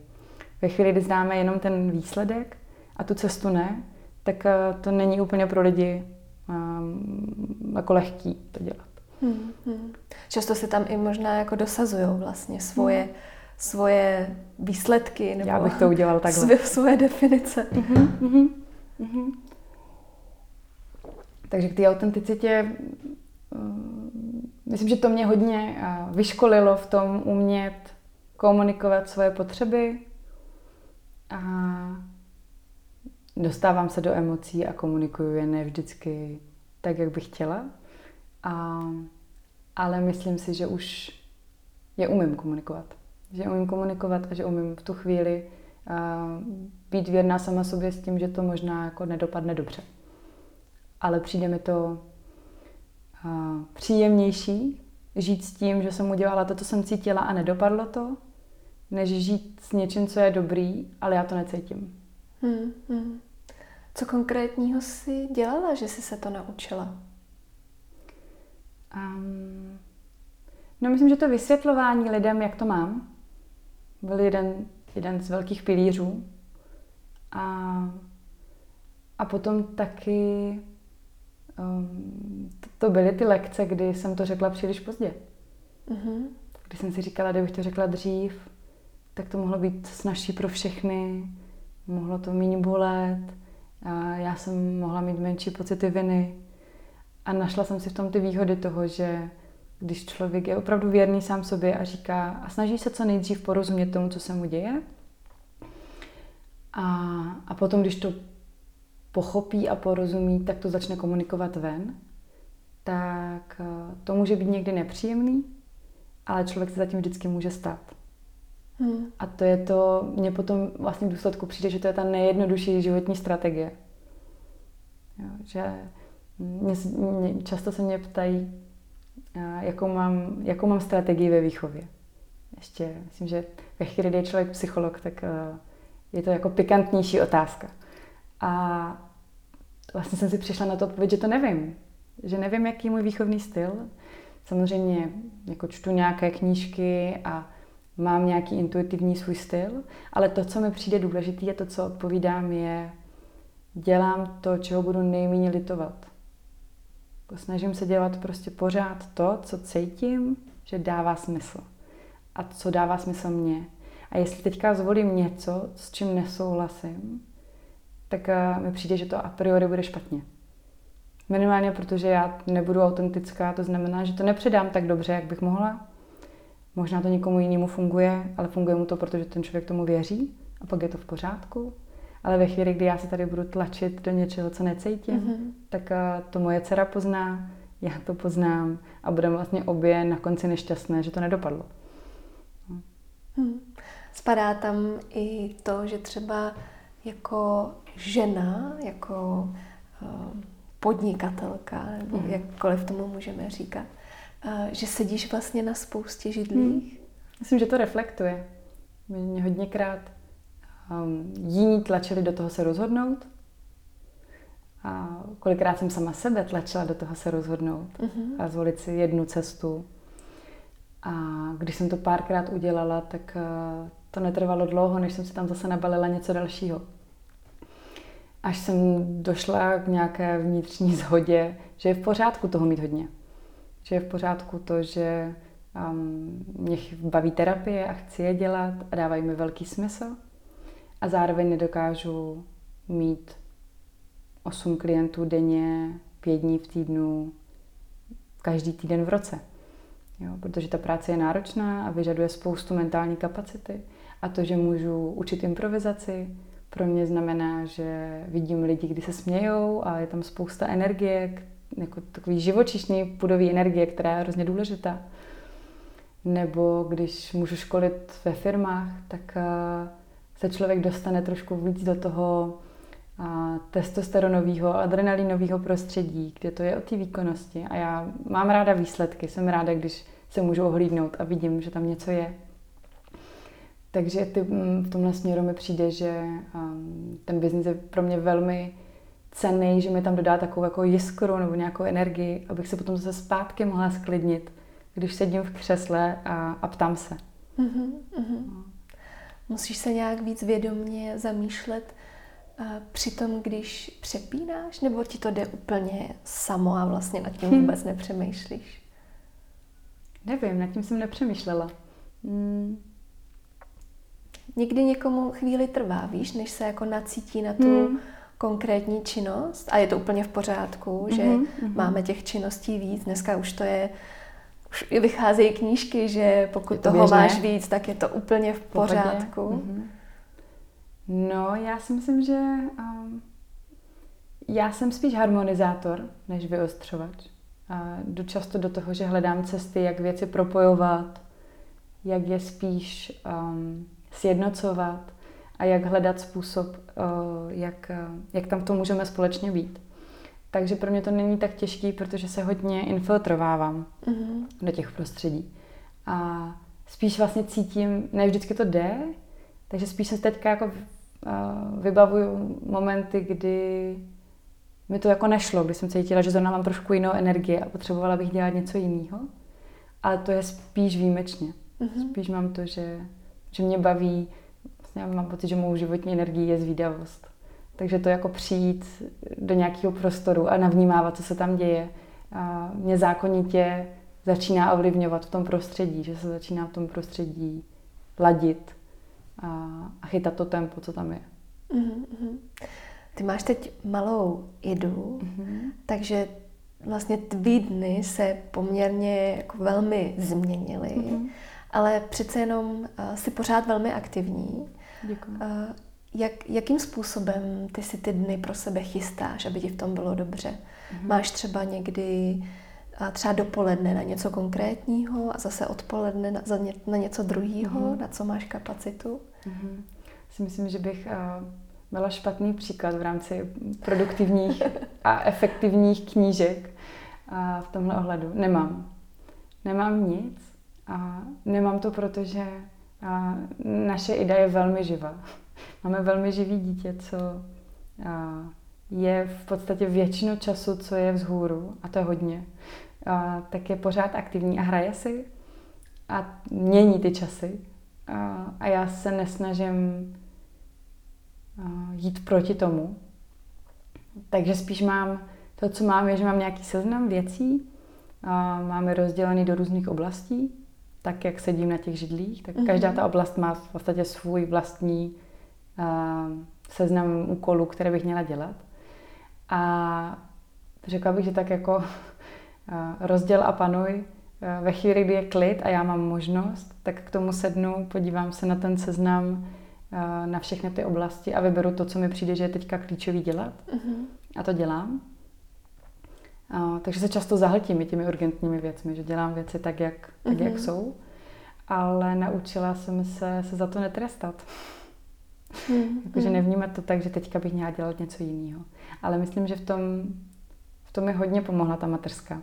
Ve chvíli, kdy známe jenom ten výsledek a tu cestu ne, tak to není úplně pro lidi jako lehký to dělat. Často se tam i možná jako dosazujou vlastně svoje výsledky nebo já bych to udělal takhle. Svoje definice. Takže k té autenticitě, myslím, že to mě hodně vyškolilo v tom umět komunikovat svoje potřeby a dostávám se do emocí a komunikuju je ne vždycky tak, jak bych chtěla, ale myslím si, že už je umím komunikovat. Že umím komunikovat a že umím v tu chvíli být věrná sama sobě s tím, že to možná jako nedopadne dobře. Ale přijde mi to příjemnější žít s tím, že jsem udělala to, co jsem cítila a nedopadlo to, než žít s něčím, co je dobrý, ale já to necítím. Co konkrétního jsi dělala, že jsi se to naučila? No myslím, že to vysvětlování lidem, jak to mám, byl jeden z velkých pilířů. A potom taky to byly ty lekce, kdy jsem to řekla příliš pozdě. Když jsem si říkala, kdybych to řekla dřív, tak to mohlo být snazší pro všechny, mohlo to méně bolet, a já jsem mohla mít menší pocity viny. A našla jsem si v tom ty výhody toho, že když člověk je opravdu věrný sám sobě a říká a snaží se co nejdřív porozumět tomu, co se mu děje. A potom, když to pochopí a porozumí, tak to začne komunikovat ven, tak to může být někdy nepříjemný, ale člověk se zatím vždycky může stát. A to je to, mně potom vlastně v důsledku přijde, že to je ta nejjednodušší životní strategie. Jo, že často se mě ptají, jakou mám strategii ve výchově. Ještě, myslím, že ve chvíli, kdy je člověk psycholog, tak je to jako pikantnější otázka. A vlastně jsem si přišla na to odpověď, že to nevím. Že nevím, jaký je můj výchovný styl. Samozřejmě jako čtu nějaké knížky a mám nějaký intuitivní svůj styl, ale to, co mi přijde důležitý a to, co odpovídám, je dělám to, čeho budu nejméně litovat. Snažím se dělat prostě pořád to, co cítím, že dává smysl. A co dává smysl mně. A jestli teďka zvolím něco, s čím nesouhlasím, tak mi přijde, že to a priori bude špatně. Minimálně, protože já nebudu autentická, to znamená, že to nepředám tak dobře, jak bych mohla. Možná to někomu jinému funguje, ale funguje mu to, protože ten člověk tomu věří a pak je to v pořádku. Ale ve chvíli, kdy já se tady budu tlačit do něčeho, co necítím, tak to moje dcera pozná, já to poznám a budeme vlastně obě na konci nešťastné, že to nedopadlo. Spadá tam i to, že třeba jako žena, jako podnikatelka, nebo jakkoliv tomu můžeme říkat, že sedíš vlastně na spoustě židlích? Myslím, že to reflektuje. Mě hodněkrát jiní tlačili do toho se rozhodnout. A kolikrát jsem sama sebe tlačila do toho se rozhodnout a zvolit si jednu cestu. A když jsem to párkrát udělala, tak to netrvalo dlouho, než jsem si tam zase nabalila něco dalšího. Až jsem došla k nějaké vnitřní shodě, že je v pořádku toho mít hodně. Že je v pořádku to, že mě baví terapie a chci je dělat a dávají mi velký smysl. A zároveň nedokážu mít 8 klientů denně, 5 dní v týdnu, každý týden v roce. Jo, protože ta práce je náročná a vyžaduje spoustu mentální kapacity. A to, že můžu učit improvizaci, pro mě znamená, že vidím lidi, kdy se smějou a je tam spousta energie, jako takový živočišný pudový energie, která je hrozně důležitá. Nebo když můžu školit ve firmách, tak se člověk dostane trošku víc do toho testosteronového, adrenalinového prostředí, kde to je o té výkonnosti. A já mám ráda výsledky, jsem ráda, když se můžu ohlídnout a vidím, že tam něco je. Takže v tomhle směru mi přijde, že ten biznis je pro mě velmi cenný, že mi tam dodá takovou jako jiskru nebo nějakou energii, abych se potom zase zpátky mohla sklidnit, když sedím v křesle a ptám se. Mm-hmm, mm-hmm. Musíš se nějak víc vědomně zamýšlet při tom, když přepínáš, nebo ti to jde úplně samo a vlastně nad tím vůbec nepřemýšlíš? Nevím, nad tím jsem nepřemýšlela. Někdy někomu chvíli trvá, víš, než se jako nacítí na tu konkrétní činnost, a je to úplně v pořádku, že máme těch činností víc. Dneska už to je, už vycházejí knížky, že pokud toho běžné. Máš víc, tak je to úplně v pořádku. Mm-hmm. No, já si myslím, že já jsem spíš harmonizátor, než vyostřovač. Jdu často do toho, že hledám cesty, jak věci propojovat, jak je spíš sjednocovat a jak hledat způsob, jak tam v tom můžeme společně být. Takže pro mě to není tak těžký, protože se hodně infiltrovávám do těch prostředí. A spíš vlastně cítím, ne vždycky to jde, takže spíš se teďka jako vybavuju momenty, kdy mi to jako nešlo, když jsem cítila, že zrovna mám trošku jinou energii a potřebovala bych dělat něco jiného. Ale to je spíš výjimečně. Mm-hmm. Spíš mám to, že mě baví, vlastně mám pocit, že mou životní energií je zvídavost. Takže to jako přijít do nějakého prostoru a navnímávat, co se tam děje, a mě zákonitě začíná ovlivňovat v tom prostředí, že se začíná v tom prostředí ladit a chytat to tempo, co tam je. Mm-hmm. Ty máš teď malou Idu, takže vlastně tvý dny se poměrně jako velmi změnily, ale přece jenom jsi pořád velmi aktivní. Děkuji. Jakým způsobem ty si ty dny pro sebe chystáš, aby ti v tom bylo dobře? Mm-hmm. Máš třeba někdy třeba dopoledne na něco konkrétního a zase odpoledne na něco druhého, na co máš kapacitu? Mm-hmm. Si myslím, že bych byla špatný příklad v rámci produktivních a efektivních knížek a v tomhle ohledu. Nemám nic a nemám to, protože naše Ida je velmi živá. Máme velmi živý dítě, co je v podstatě většinu času, co je vzhůru, a to je hodně, tak je pořád aktivní a hraje si a mění ty časy. A já se nesnažím jít proti tomu. Takže spíš to, co mám, je, že mám nějaký seznam věcí, máme rozdělený do různých oblastí, tak jak sedím na těch židlích, tak každá ta oblast má v podstatě svůj vlastní seznam úkolů, které bych měla dělat. A řekla bych, že tak jako rozděl a panuj. Ve chvíli, kdy je klid a já mám možnost, tak k tomu sednu, podívám se na ten seznam, na všechny ty oblasti a vyberu to, co mi přijde, že je teďka klíčový dělat. A to dělám. Takže se často zahltím i těmi urgentními věcmi, že dělám věci tak, jak jsou. Ale naučila jsem se za to netrestat. Jakože nevnímat to tak, že teďka bych měla dělat něco jiného. Ale myslím, že v tom mi hodně pomohla ta mateřská.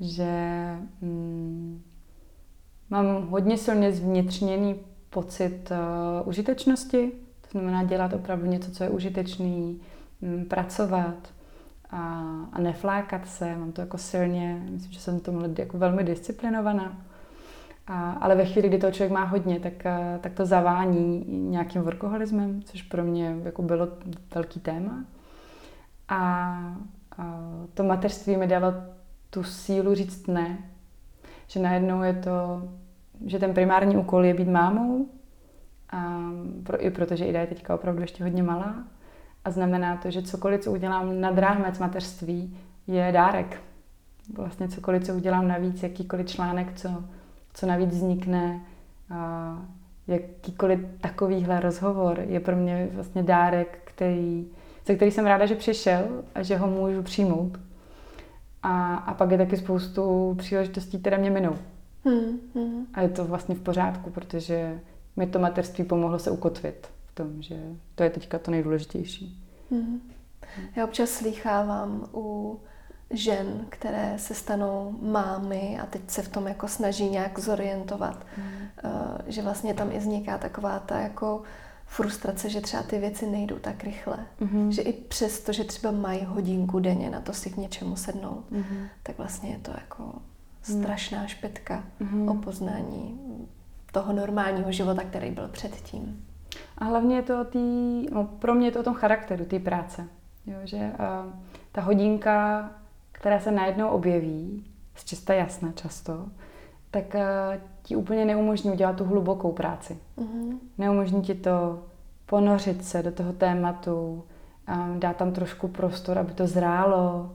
Že mám hodně silně zvnitřněný pocit užitečnosti, to znamená dělat opravdu něco, co je užitečný, pracovat a neflákat se. Mám to jako silně, myslím, že jsem v tomhle jako velmi disciplinovaná. Ale ve chvíli, kdy toho člověk má hodně, tak to zavání nějakým workoholismem, což pro mě jako bylo velký téma. A to mateřství mi dalo tu sílu říct ne. Že najednou je to, že ten primární úkol je být mámou, i protože Ida je teďka opravdu ještě hodně malá. A znamená to, že cokoliv, co udělám nad rámec mateřství, je dárek. Vlastně cokoliv, co udělám navíc, jakýkoliv článek, co navíc vznikne, jakýkoliv takovýhle rozhovor je pro mě vlastně dárek, za který jsem ráda, že přišel a že ho můžu přijmout. A pak je taky spoustu příležitostí, které mě minou. A je to vlastně v pořádku, protože mi to mateřství pomohlo se ukotvit v tom, že to je teďka to nejdůležitější. Mm. Já občas slýchávám u žen, které se stanou mámy a teď se v tom jako snaží nějak zorientovat, že vlastně tam i vzniká taková ta jako frustrace, že třeba ty věci nejdou tak rychle. Mm. Že i přesto, že třeba mají hodinku denně na to si k něčemu sednout, tak vlastně je to jako strašná špetka o poznání toho normálního života, který byl předtím. A hlavně je to o pro mě je to o tom charakteru té práce. Jo, že ta hodinka, která se najednou objeví, z čista jasna často, tak ti úplně neumožní udělat tu hlubokou práci. Mm-hmm. Neumožní ti to ponořit se do toho tématu, dát tam trošku prostor, aby to zrálo,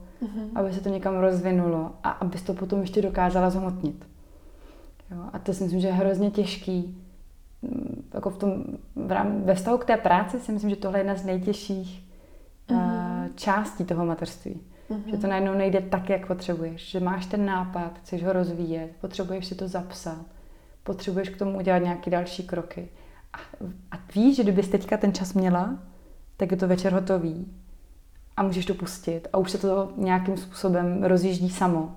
aby se to někam rozvinulo a abys to potom ještě dokázala zhmotnit. Jo, a to si myslím, že je hrozně těžký. Jako ve vztahu k té práci si myslím, že tohle je jedna z nejtěžších částí toho mateřství. Že to najednou nejde tak, jak potřebuješ. Že máš ten nápad, chceš ho rozvíjet, potřebuješ si to zapsat, potřebuješ k tomu udělat nějaké další kroky. A víš, že kdybys teďka ten čas měla, tak je to večer hotový a můžeš to pustit a už se to nějakým způsobem rozjíždí samo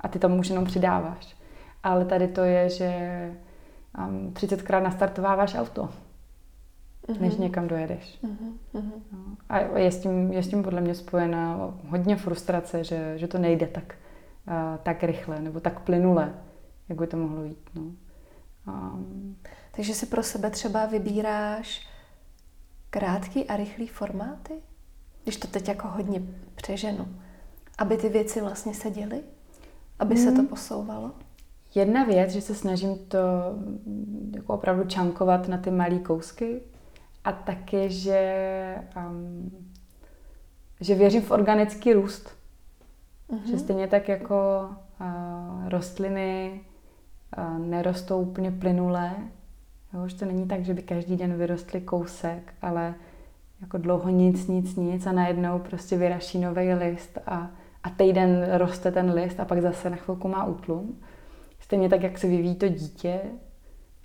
a ty tam už jenom přidáváš. Ale tady to je, že 30krát nastartováváš auto, než někam dojedeš. No. A je s tím podle mě spojená hodně frustrace, že to nejde tak rychle nebo tak plynule, jak by to mohlo jít. No. Takže si pro sebe třeba vybíráš krátký a rychlý formáty? Když to teď jako hodně přeženu. Aby ty věci vlastně seděly? Aby se to posouvalo? Jedna věc, že se snažím to jako opravdu čankovat na ty malé kousky a taky, že věřím v organický růst. Že stejně tak jako rostliny nerostou úplně plynule, jo, že to není tak, že by každý den vyrostly kousek, ale jako dlouho nic a najednou prostě vyraší nový list a týden roste ten list a pak zase na chvilku má útlum. Stejně tak, jak se vyvíjí to dítě,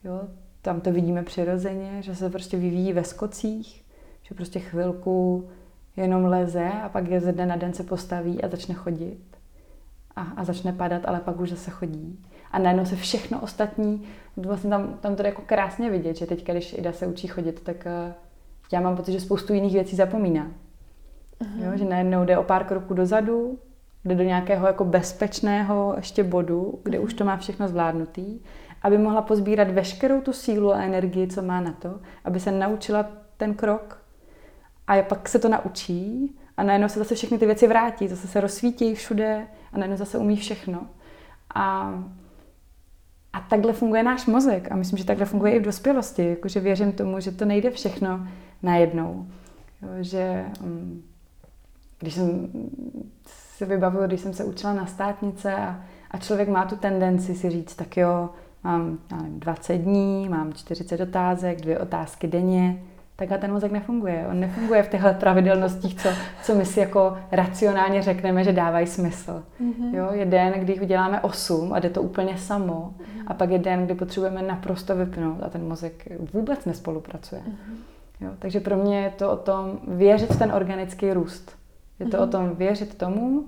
jo, tam to vidíme přirozeně, že se prostě vyvíjí ve skocích, že prostě chvilku jenom leze a pak je ze dne na den se postaví a začne chodit a začne padat, ale pak už zase chodí. A najednou se všechno ostatní, vlastně tam to je jako krásně vidět, že teď, když Ida se učí chodit, tak já mám pocit, že spoustu jiných věcí zapomíná. Jo, že najednou jde o pár kroků dozadu, jde do nějakého jako bezpečného ještě bodu, kde už to má všechno zvládnutý, aby mohla pozbírat veškerou tu sílu a energii, co má na to, aby se naučila ten krok a pak se to naučí a najednou se zase všechny ty věci vrátí, zase se rozsvítí všude a najednou zase umí všechno. A takhle funguje náš mozek a myslím, že takhle funguje i v dospělosti, jakože věřím tomu, že to nejde všechno najednou, jo, že když jsem se učila na státnice a člověk má tu tendenci si říct, tak jo, mám 20 dní, mám 40 otázek, 2 otázky denně, takhle ten mozek nefunguje. On nefunguje v těchto pravidelnostích, co my si jako racionálně řekneme, že dávají smysl. Jo, je den, kdy uděláme 8 a jde to úplně samo a pak je den, kdy potřebujeme naprosto vypnout a ten mozek vůbec nespolupracuje. Jo, takže pro mě je to o tom věřit v ten organický růst. Je to o tom věřit tomu,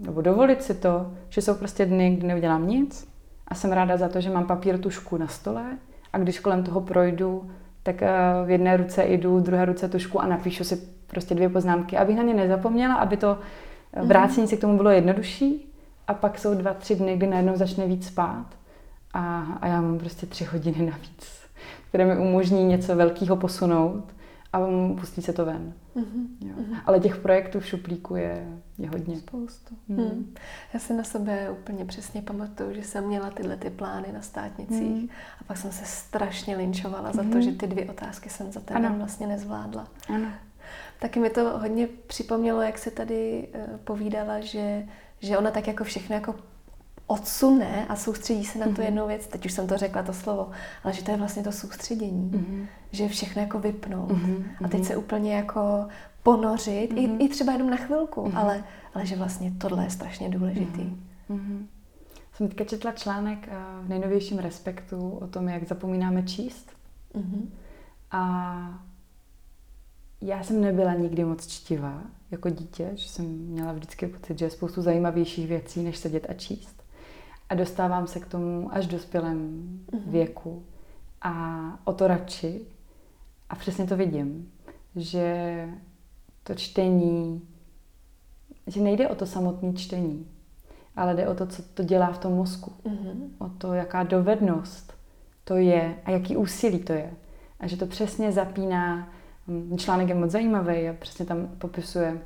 nebo dovolit si to, že jsou prostě dny, kdy neudělám nic a jsem ráda za to, že mám papír tušku na stole a když kolem toho projdu, tak v jedné ruce jdu, v druhé ruce tušku a napíšu si prostě 2 poznámky, abych na ně nezapomněla, aby to vrácení se k tomu bylo jednodušší a pak jsou 2-3 dny, kdy najednou začne víc spát a já mám prostě 3 hodiny navíc, které mi umožní něco velkého posunout a pustí se to ven. Ale těch projektů v šuplíku je hodně. Spoustu. Já si na sebe úplně přesně pamatuju, že jsem měla tyhle ty plány na státnicích a pak jsem se strašně linčovala za to, že ty 2 otázky jsem za ten den vlastně nezvládla. Ano. Taky mi to hodně připomnělo, jak se tady povídala, že ona tak jako všechno jako odsune a soustředí se na tu jednu věc, teď už jsem to řekla to slovo, ale že to je vlastně to soustředění, že všechno jako vypnout a teď se úplně jako ponořit, i třeba jenom na chvilku, ale že vlastně tohle je strašně důležitý. Jsem teďka četla článek v nejnovějším Respektu o tom, jak zapomínáme číst A já jsem nebyla nikdy moc čtivá jako dítě, že jsem měla vždycky pocit, že je spoustu zajímavějších věcí, než sedět a číst. A dostávám se k tomu až v dospělém věku. A o to radši. A přesně to vidím, že to čtení, že nejde o to samotné čtení, ale jde o to, co to dělá v tom mozku. O to, jaká dovednost to je a jaký úsilí to je. A že to přesně zapíná, článek je moc zajímavý a přesně tam popisuje,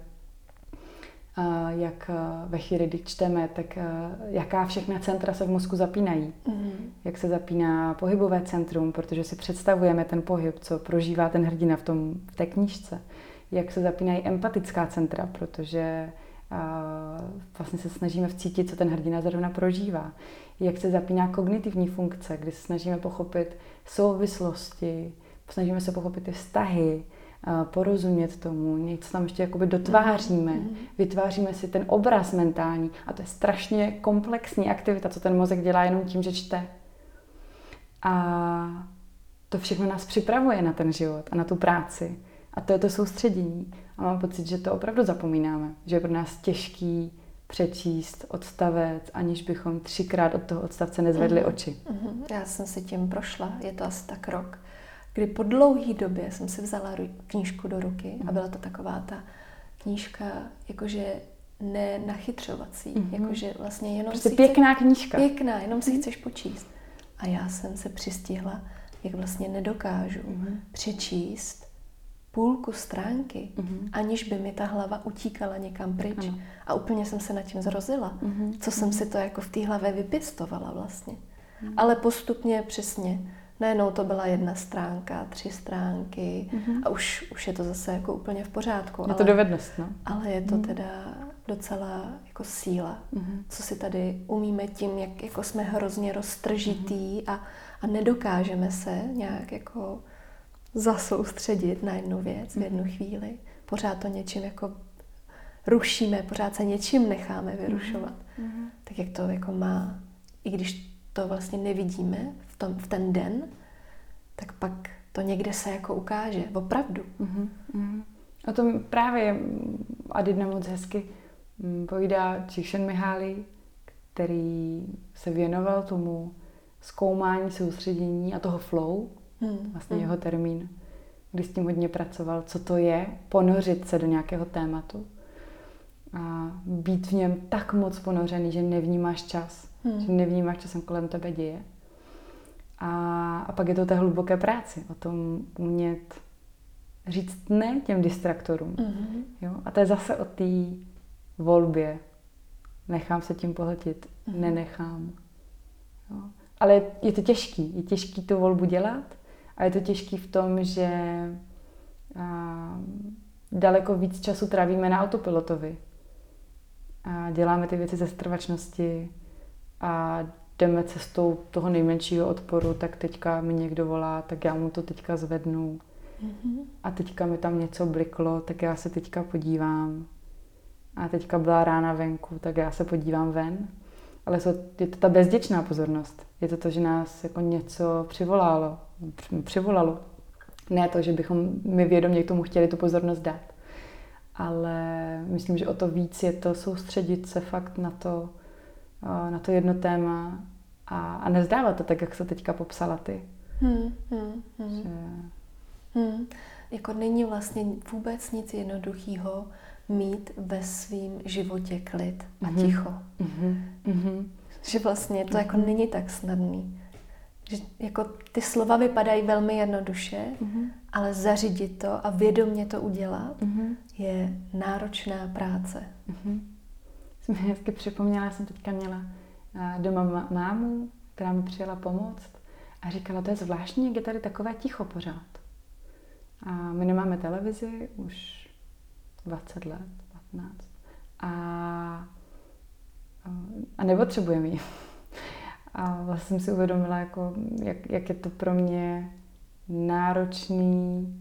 jak ve chvíli, kdy čteme, tak jaká všechna centra se v mozku zapínají. Jak se zapíná pohybové centrum, protože si představujeme ten pohyb, co prožívá ten hrdina v té knížce. Jak se zapínají empatická centra, protože vlastně se snažíme vcítit, co ten hrdina zrovna prožívá. Jak se zapíná kognitivní funkce, kdy se snažíme pochopit souvislosti, snažíme se pochopit ty vztahy, porozumět tomu, něco tam ještě jakoby dotváříme, vytváříme si ten obraz mentální a to je strašně komplexní aktivita, co ten mozek dělá jenom tím, že čte. A to všechno nás připravuje na ten život a na tu práci. A to je to soustředění. A mám pocit, že to opravdu zapomínáme, že je pro nás těžký přečíst odstavec, aniž bychom 3krát od toho odstavce nezvedli oči. Já jsem si tím prošla, je to asi tak rok, kdy po dlouhý době jsem si vzala knížku do ruky a byla to taková ta knížka, jakože nenachytřovací, jakože vlastně jenom prostě si pěkná knížka. Pěkná, jenom si chceš počíst. A já jsem se přistihla, jak vlastně nedokážu přečíst půlku stránky, aniž by mi ta hlava utíkala někam pryč. Ano. A úplně jsem se nad tím zrozila, co jsem si to jako v té hlavě vypěstovala vlastně. Ale postupně přesně. Najednou to byla 1 stránka, 3 stránky a už je to zase jako úplně v pořádku. Je to dovednost, no. Ale je to teda docela jako síla, co si tady umíme tím, jak jako jsme hrozně roztržitý a nedokážeme se nějak jako zasoustředit na jednu věc v jednu chvíli. Pořád to něčím jako rušíme, pořád se něčím necháme vyrušovat. Tak jak to jako má, i když to vlastně nevidíme v ten den, tak pak to někde se jako ukáže, opravdu. O tom právě Adidna moc hezky povídá Csíkszentmihályi, který se věnoval tomu zkoumání, soustředění a toho flow, vlastně jeho termín, kdy s tím hodně pracoval, co to je, ponořit se do nějakého tématu a být v něm tak moc ponořený, že nevnímáš čas, že nevnímáš, co se kolem tebe děje. A pak je to té hluboké práci, o tom umět říct ne těm distraktorům. Jo? A to je zase o té volbě. Nechám se tím pohltit, nenechám. Jo? Ale je to těžký. Je těžký tu volbu dělat a je to těžký v tom, že daleko víc času trávíme na autopilotovi. A děláme ty věci ze strvačnosti a jdeme cestou toho nejmenšího odporu, tak teďka mi někdo volá, tak já mu to teďka zvednu. A teďka mi tam něco bliklo, tak já se teďka podívám. A teďka byla rána venku, tak já se podívám ven. Ale je to ta bezděčná pozornost. Je to to, že nás jako něco přivolalo. Ne to, že bychom my vědomě k tomu chtěli tu pozornost dát. Ale myslím, že o to víc je to soustředit se fakt na to jedno téma a nevzdávat to tak, jak se teďka popsala ty. Jako není vlastně vůbec nic jednoduchého mít ve svém životě klid a ticho. Že vlastně to jako není tak snadný. Že jako ty slova vypadají velmi jednoduše, ale zařídit to a vědomě to udělat je náročná práce. Jsem hezky připomněla, já jsem teďka měla doma mámu, která mi přijela pomoct a říkala, to je zvláštní, jak je tady takové ticho pořád. A my nemáme televizi už 20 let, 15. A nepotřebujeme ji. A vlastně jsem si uvědomila, jako, jak je to pro mě náročný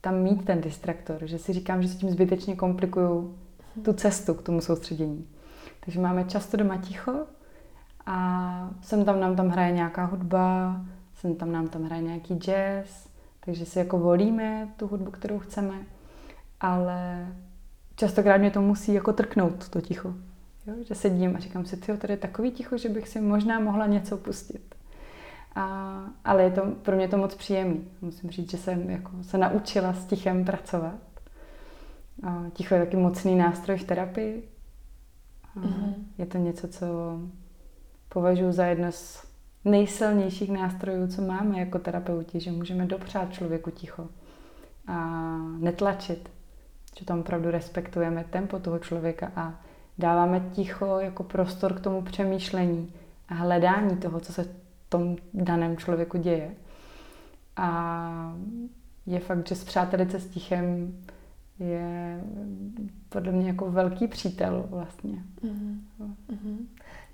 tam mít ten distraktor, že si říkám, že si tím zbytečně komplikuju tu cestu k tomu soustředění. Takže máme často doma ticho a sem tam nám tam hraje nějaká hudba, sem tam nám tam hraje nějaký jazz, Takže si jako volíme tu hudbu, kterou chceme, ale častokrát mě to musí jako trknout, to ticho. Jo? Že sedím a říkám si, tyjo, tady je takový ticho, že bych si možná mohla něco pustit. Ale je to, pro mě to moc příjemný. Musím říct, že jsem jako se naučila s tichem pracovat. Ticho je taky mocný nástroj v terapii. Mm-hmm. Je to něco, co považuji za jedno z nejsilnějších nástrojů, co máme jako terapeuti, že můžeme dopřát člověku ticho a netlačit, že tam opravdu respektujeme tempo toho člověka a dáváme ticho jako prostor k tomu přemýšlení a hledání toho, co se v tom daném člověku děje. A je fakt, že spřátelit se s tichem je podle mě jako velký přítel vlastně. Mm-hmm. Mm-hmm.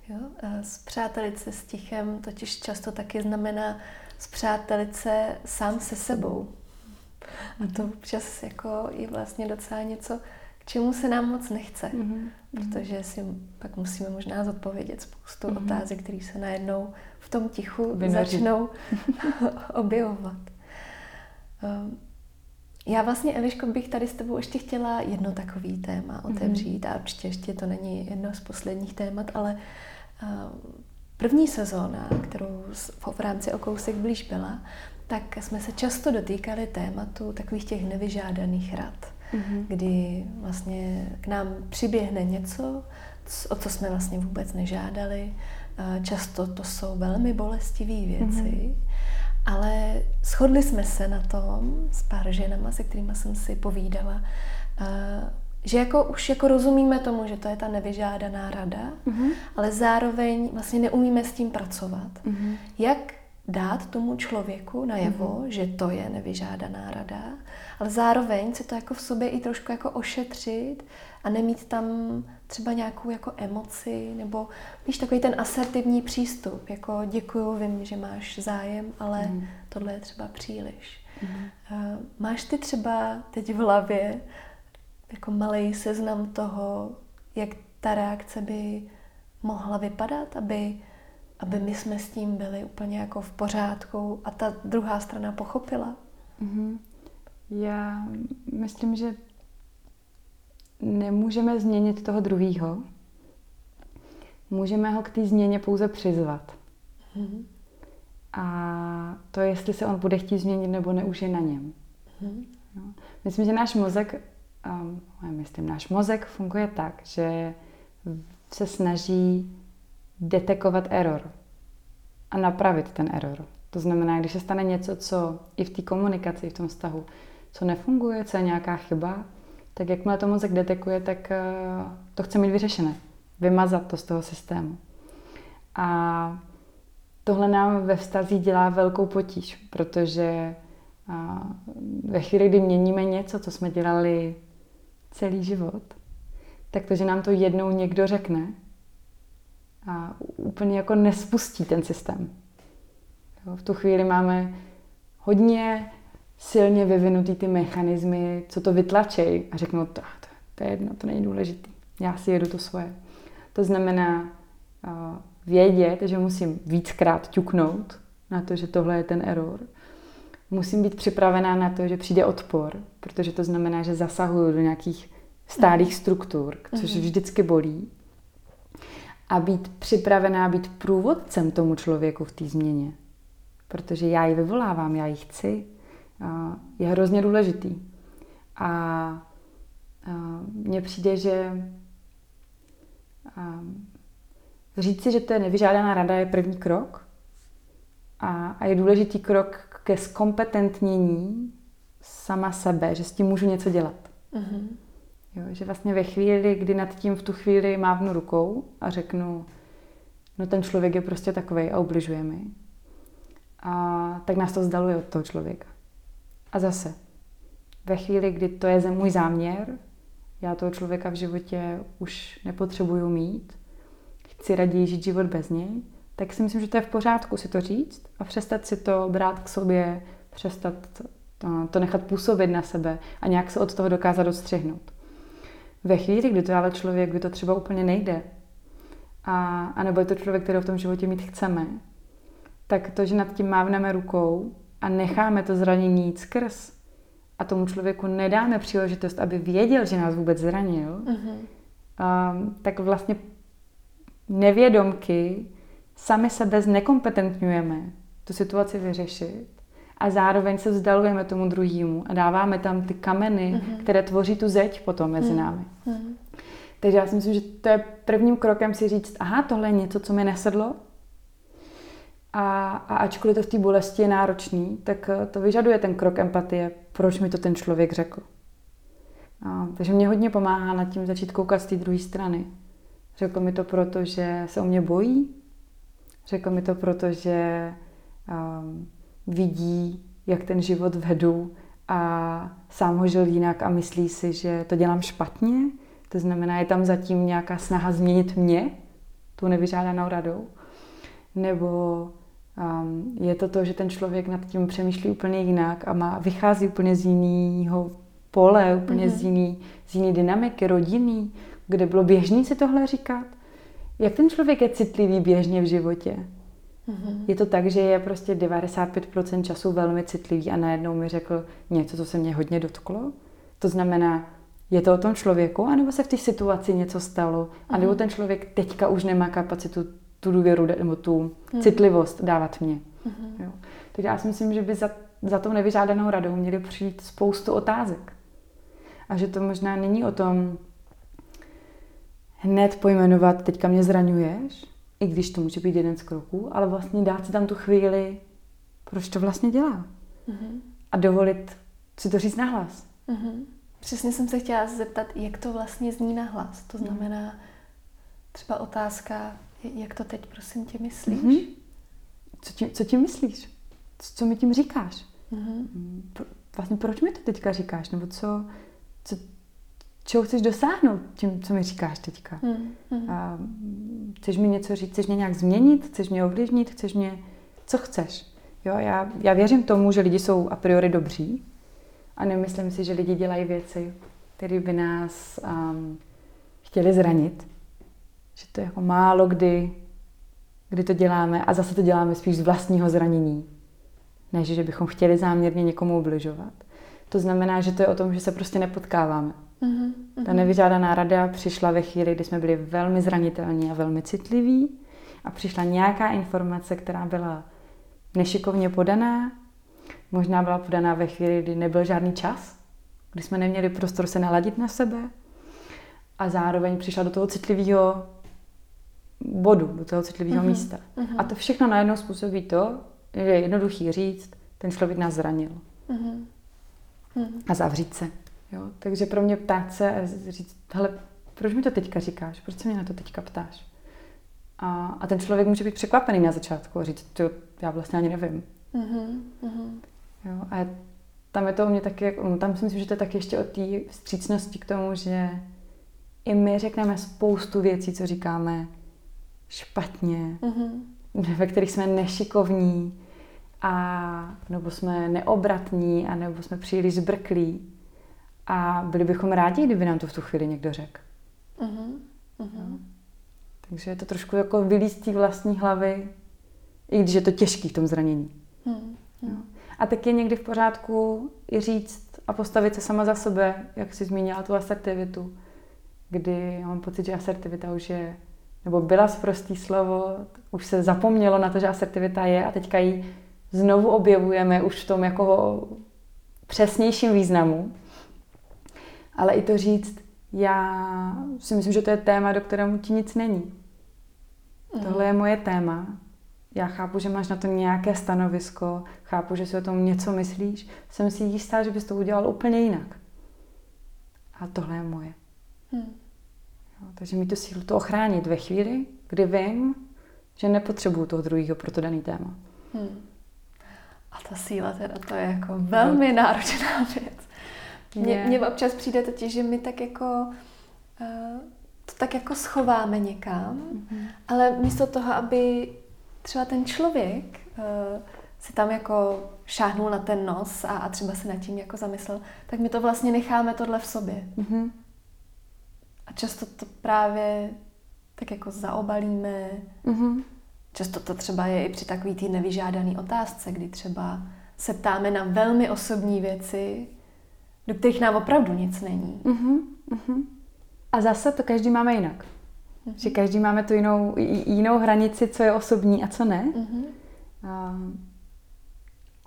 Jo, spřátelit se s tichem totiž často taky znamená spřátelit se sám se sebou. A to občas jako je vlastně docela něco, k čemu se nám moc nechce. Mm-hmm. Protože si pak musíme možná zodpovědět spoustu mm-hmm. otázek, které se najednou v tom tichu začnou objevovat. Já vlastně, Eliško, bych tady s tebou ještě chtěla jedno takový téma otevřít a určitě ještě to není jedno z posledních témat, ale první sezóna, kterou v rámci O kousek blíž byla, tak jsme se často dotýkali tématu takových těch nevyžádaných rad, kdy vlastně k nám přiběhne něco, o co jsme vlastně vůbec nežádali. Často to jsou velmi bolestivé věci, ale shodli jsme se na tom s pár ženama, se kterými jsem si povídala, že jako už jako rozumíme tomu, že to je ta nevyžádaná rada, ale zároveň vlastně neumíme s tím pracovat. Jak dát tomu člověku najevo, že to je nevyžádaná rada, ale zároveň se to jako v sobě i trošku jako ošetřit a nemít tam třeba nějakou jako emoci, nebo víš, takový ten asertivní přístup, jako děkuju, vím, že máš zájem, ale tohle je třeba příliš. Máš ty třeba teď v hlavě jako malej seznam toho, jak ta reakce by mohla vypadat, aby my jsme s tím byli úplně jako v pořádku a ta druhá strana pochopila? Já myslím, že nemůžeme změnit toho druhýho. Můžeme ho k té změně pouze přizvat. A to, jestli se on bude chtít změnit nebo ne, už je na něm. No. Myslím, že náš mozek funguje tak, že se snaží detekovat error a napravit ten error. To znamená, když se stane něco, co i v té komunikaci, i v tom vztahu, co nefunguje, co je nějaká chyba, tak jakmile to mozek detekuje, tak to chce mít vyřešené. Vymazat to z toho systému. A tohle nám ve vztazích dělá velkou potíž, protože ve chvíli, kdy měníme něco, co jsme dělali celý život, tak to, že nám to jednou někdo řekne, a úplně jako nespustí ten systém. Jo, v tu chvíli máme hodně silně vyvinutý ty mechanismy, co to vytlačej a řeknou, to je jedno, to není důležitý, já si jedu to svoje. To znamená vědět, že musím víckrát ťuknout na to, že tohle je ten error. Musím být připravená na to, že přijde odpor, protože to znamená, že zasahuju do nějakých stálých struktur, což vždycky bolí. A být připravená být průvodcem tomu člověku v té změně. Protože já ji vyvolávám, já ji chci. Je hrozně důležitý. A mně přijde, že říct si, že to je nevyžádaná rada, je první krok. A je důležitý krok ke zkompetentnění sama sebe, že s tím můžu něco dělat. Mm-hmm. Jo, že vlastně ve chvíli, kdy nad tím v tu chvíli mávnu rukou a řeknu, no ten člověk je prostě takovej a ubližuje mi, a tak nás to vzdaluje od toho člověka. A zase, ve chvíli, kdy to je můj záměr, já toho člověka v životě už nepotřebuju mít, chci raději žít život bez něj, tak si myslím, že to je v pořádku si to říct a přestat si to brát k sobě, přestat to nechat působit na sebe a nějak se od toho dokázat odstřihnout. Ve chvíli, kdy to ale člověk, kdy to třeba úplně nejde, a nebo je to člověk, kterého v tom životě mít chceme, tak to, že nad tím mávneme rukou, a necháme to zranění jít skrz a tomu člověku nedáme příležitost, aby věděl, že nás vůbec zranil, tak vlastně nevědomky sami sebe znekompetentňujeme tu situaci vyřešit a zároveň se vzdalujeme tomu druhému a dáváme tam ty kameny, které tvoří tu zeď potom mezi námi. Takže já si myslím, že to je prvním krokem si říct, aha, tohle je něco, co mi nesedlo a ačkoliv to v té bolesti je náročný, tak to vyžaduje ten krok empatie, proč mi to ten člověk řekl. Takže mě hodně pomáhá nad tím začít koukat z té druhé strany. Řekl mi to proto, že se o mě bojí, řekl mi to proto, že vidí, jak ten život vedu a sám ho žil jinak a myslí si, že to dělám špatně. To znamená, je tam zatím nějaká snaha změnit mě, tu nevyžádanou radou. Nebo je to to, že ten člověk nad tím přemýšlí úplně jinak a vychází úplně z jiného pole, úplně z jiné dynamiky, rodiny, kde bylo běžný si tohle říkat. Jak ten člověk je citlivý běžně v životě? Je to tak, že je prostě 95% času velmi citlivý a najednou mi řekl něco, co se mě hodně dotklo. To znamená, je to o tom člověku, anebo se v té situaci něco stalo, anebo ten člověk teďka už nemá kapacitu tu důvěru nebo tu citlivost dávat mě. Jo. Takže já si myslím, že by za tou nevyžádanou radou měly přijít spoustu otázek. A že to možná není o tom hned pojmenovat, teďka mě zraňuješ, i když to může být jeden z kroků, ale vlastně dát si tam tu chvíli, proč to vlastně dělá. A dovolit si to říct nahlas. Přesně jsem se chtěla zeptat, jak to vlastně zní nahlas. To znamená třeba otázka, jak to teď prosím tě myslíš? Co ti myslíš? Co mi tím říkáš? Vlastně proč mi to teďka říkáš? Nebo čeho chceš dosáhnout tím, co mi říkáš teďka? A chceš mi něco říct? Chceš mě nějak změnit? Chceš mě ovlivnit? Co chceš? Jo, já věřím tomu, že lidi jsou a priori dobří. A nemyslím si, že lidi dělají věci, které by nás chtěli zranit. Že to je jako málo kdy to děláme a zase to děláme spíš z vlastního zranění. Ne, že bychom chtěli záměrně někomu ubližovat. To znamená, že to je o tom, že se prostě nepotkáváme. Ta nevyžádaná rada přišla ve chvíli, kdy jsme byli velmi zranitelní a velmi citliví a přišla nějaká informace, která byla nešikovně podaná. Možná byla podaná ve chvíli, kdy nebyl žádný čas, kdy jsme neměli prostor se naladit na sebe a zároveň přišla do toho citlivého bodu, do toho citlivého místa. A to všechno najednou způsobí to, že je jednoduchý říct, ten člověk nás zranil. A zavřít se. Jo? Takže pro mě ptát se a říct, hele, proč mi to teďka říkáš? Proč se mě na to teďka ptáš? A ten člověk může být překvapený na začátku a říct, já vlastně ani nevím. Jo, a tam je to u mě taky, tam si myslím, že to je taky ještě o té vstřícnosti k tomu, že i my řekneme spoustu věcí, co říkáme špatně, ve kterých jsme nešikovní, nebo jsme neobratní, anebo jsme příliš zbrklí. A byli bychom rádi, kdyby nám to v tu chvíli někdo řekl. Jo. Takže je to trošku jako vylízt z té vlastní hlavy, i když je to těžký v tom zranění. Jo. A tak je někdy v pořádku i říct a postavit se sama za sebe, jak jsi zmínila tu asertivitu, kdy mám pocit, že asertivita už je, nebo byla sprostý slovo, už se zapomnělo na to, že asertivita je a teďka ji znovu objevujeme už v tom jako přesnějším významu. Ale i to říct, já si myslím, že to je téma, do kterému ti nic není. Tohle je moje téma. Já chápu, že máš na to nějaké stanovisko, chápu, že si o tom něco myslíš, jsem si jistá, že bys to udělal úplně jinak. A tohle je moje. Jo, takže mít tu sílu to ochránit ve chvíli, kdy vím, že nepotřebuju toho druhého pro to daný téma. A ta síla teda, to je jako velmi náročná věc. Mně občas přijde totiž, že my tak jako... to tak jako schováme někam, ale místo toho, aby... Třeba ten člověk si tam jako šáhnul na ten nos a třeba se nad tím jako zamyslel, tak my to vlastně necháme tohle v sobě. A často to právě tak jako zaobalíme. Často to třeba je i při takový té nevyžádaný otázce, kdy třeba se ptáme na velmi osobní věci, do kterých nám opravdu nic není. Uh-huh, uh-huh. A zase to každý máme jinak. Uh-huh. Že každý máme tu jinou hranici, co je osobní a co ne. Uh-huh.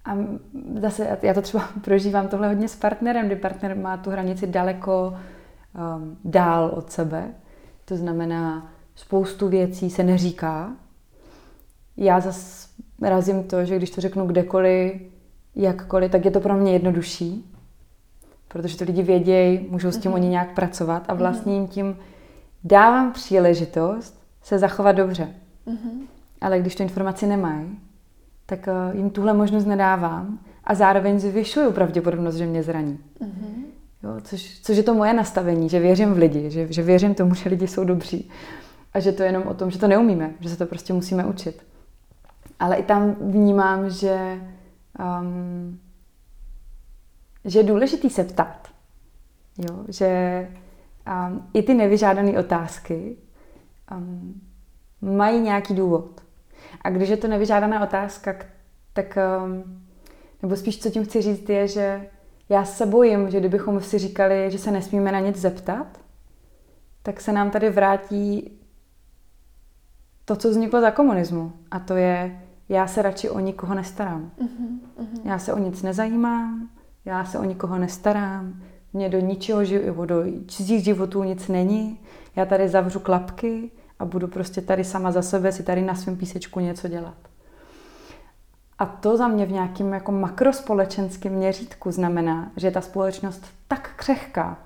A zase, já to třeba prožívám tohle hodně s partnerem, kdy partner má tu hranici daleko dál od sebe. To znamená, spoustu věcí se neříká. Já zase razím to, že když to řeknu kdekoliv, jakkoliv, tak je to pro mě jednodušší. Protože to lidi vědějí, můžou s tím oni nějak pracovat a vlastně jim tím dávám příležitost se zachovat dobře. Ale když tu informaci nemají, tak jim tuhle možnost nedávám a zároveň zvyšuju pravděpodobnost, že mě zraní. Jo, což je to moje nastavení, že věřím v lidi, že věřím tomu, že lidi jsou dobří. A že to je jenom o tom, že to neumíme, že se to prostě musíme učit. Ale i tam vnímám, že je důležitý se ptát. Jo, že i ty nevyžádané otázky mají nějaký důvod. A když je to nevyžádaná otázka, tak, nebo spíš co tím chci říct je, že já se bojím, že kdybychom si říkali, že se nesmíme na nic zeptat, tak se nám tady vrátí to, co vzniklo za komunismu. A to je, já se radši o nikoho nestarám. Já se o nic nezajímám, já se o nikoho nestarám, mě do ničeho do cizích životů nic není, já tady zavřu klapky a budu prostě tady sama za sebe si tady na svém písečku něco dělat. A to za mě v nějakém jako makrospolečenském měřítku znamená, že je ta společnost tak křehká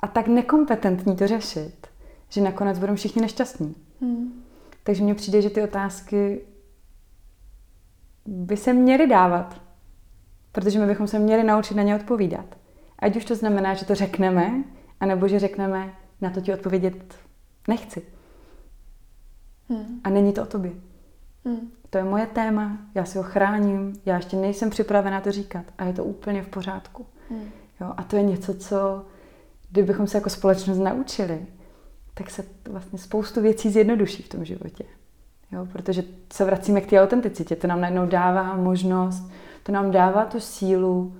a tak nekompetentní to řešit, že nakonec budou všichni nešťastní. Takže mně přijde, že ty otázky by se měly dávat, protože my bychom se měli naučit na ně odpovídat. Ať už to znamená, že to řekneme, anebo že řekneme, na to ti odpovědět nechci. A není to o tobě. To je moje téma, já si ho chráním, já ještě nejsem připravená to říkat a je to úplně v pořádku. Jo, a to je něco, co kdybychom se jako společnost naučili, tak se vlastně spoustu věcí zjednoduší v tom životě. Jo, protože se vracíme k té autenticitě, to nám najednou dává možnost, to nám dává tu sílu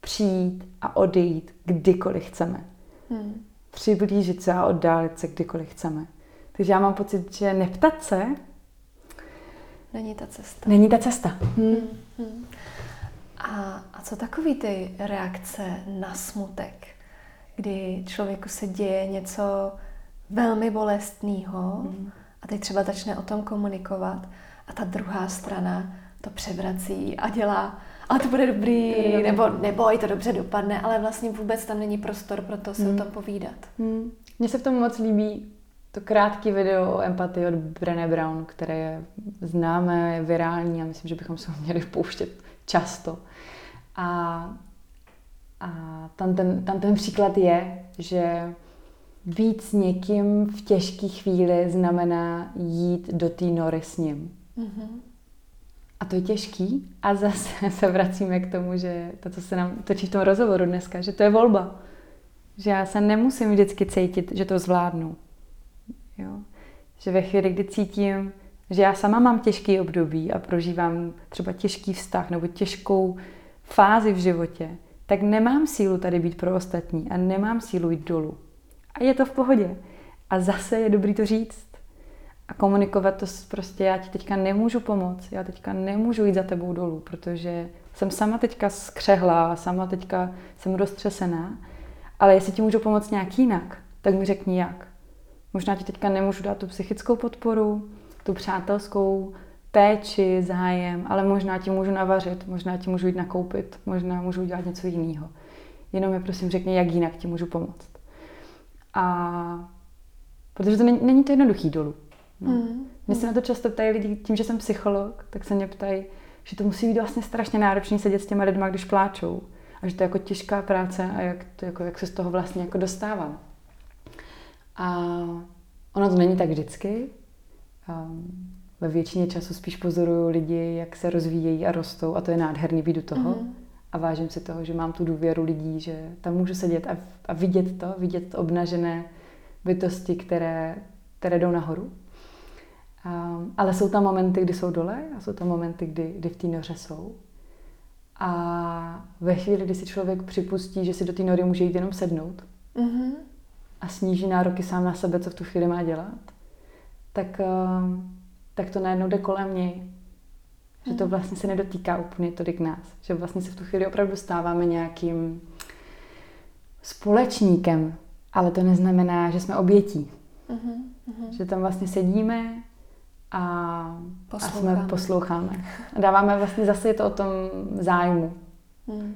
přijít a odejít kdykoliv chceme. Přiblížit se a oddálit se kdykoliv chceme. Takže já mám pocit, že neptat se není ta cesta. Není ta cesta. A co takový ty reakce na smutek, kdy člověku se děje něco velmi bolestného a teď třeba začne o tom komunikovat a ta druhá strana to převrací a dělá, ale to bude dobrý, nebo neboj, to dobře dopadne, ale vlastně vůbec tam není prostor pro to se o tom povídat. Mně se v tom moc líbí to krátké video o empatii od Brené Brown, které je známé, je virální a myslím, že bychom se ho měli pouštět často. A tam ten příklad je, že být s někým v těžké chvíli znamená jít do té nory s ním. A to je těžký. A zase se vracíme k tomu, že to, co se nám točí v tom rozhovoru dneska, že to je volba. Že já se nemusím vždycky cítit, že to zvládnu. Jo? Že ve chvíli, kdy cítím, že já sama mám těžký období a prožívám třeba těžký vztah nebo těžkou fázi v životě, tak nemám sílu tady být pro ostatní a nemám sílu jít dolů. A je to v pohodě. A zase je dobrý to říct. A komunikovat to prostě, já ti teďka nemůžu pomoct, já teďka nemůžu jít za tebou dolů, protože jsem sama teďka skřehlá, sama teďka jsem roztřesená, ale jestli ti můžu pomoct nějak jinak, tak mi řekni jak. Možná ti teďka nemůžu dát tu psychickou podporu, tu přátelskou péči, zájem, ale možná ti můžu navařit, možná ti můžu jít nakoupit, možná můžu udělat něco jiného. Jenom mi prosím řekni, jak jinak ti můžu pomoct. A protože to není to jednoduchý dolů. Mě se na to často ptají lidi, tím, že jsem psycholog, tak se mě ptají, že to musí být vlastně strašně náročný sedět s těma lidma, když pláčou. A že to je jako těžká práce a jak se z toho vlastně jako dostávám. A ono to není tak vždycky. Ve většině času spíš pozoruju lidi, jak se rozvíjejí a rostou a to je nádherný být u toho. A vážím si toho, že mám tu důvěru lidí, že tam můžu sedět a vidět obnažené bytosti, které jdou nahoru. Ale jsou tam momenty, kdy jsou dole a jsou tam momenty, kdy v té noře jsou. A ve chvíli, kdy si člověk připustí, že si do té nory může jít jenom sednout mm-hmm. a sníží nároky sám na sebe, co v tu chvíli má dělat, tak to najednou jde kolem něj. Že to vlastně se nedotýká úplně tolik nás. Že vlastně se v tu chvíli opravdu stáváme nějakým společníkem, ale to neznamená, že jsme obětí. Mm-hmm. Že tam vlastně sedíme a posloucháme. A dáváme vlastně, zase je to o tom zájmu. Mm.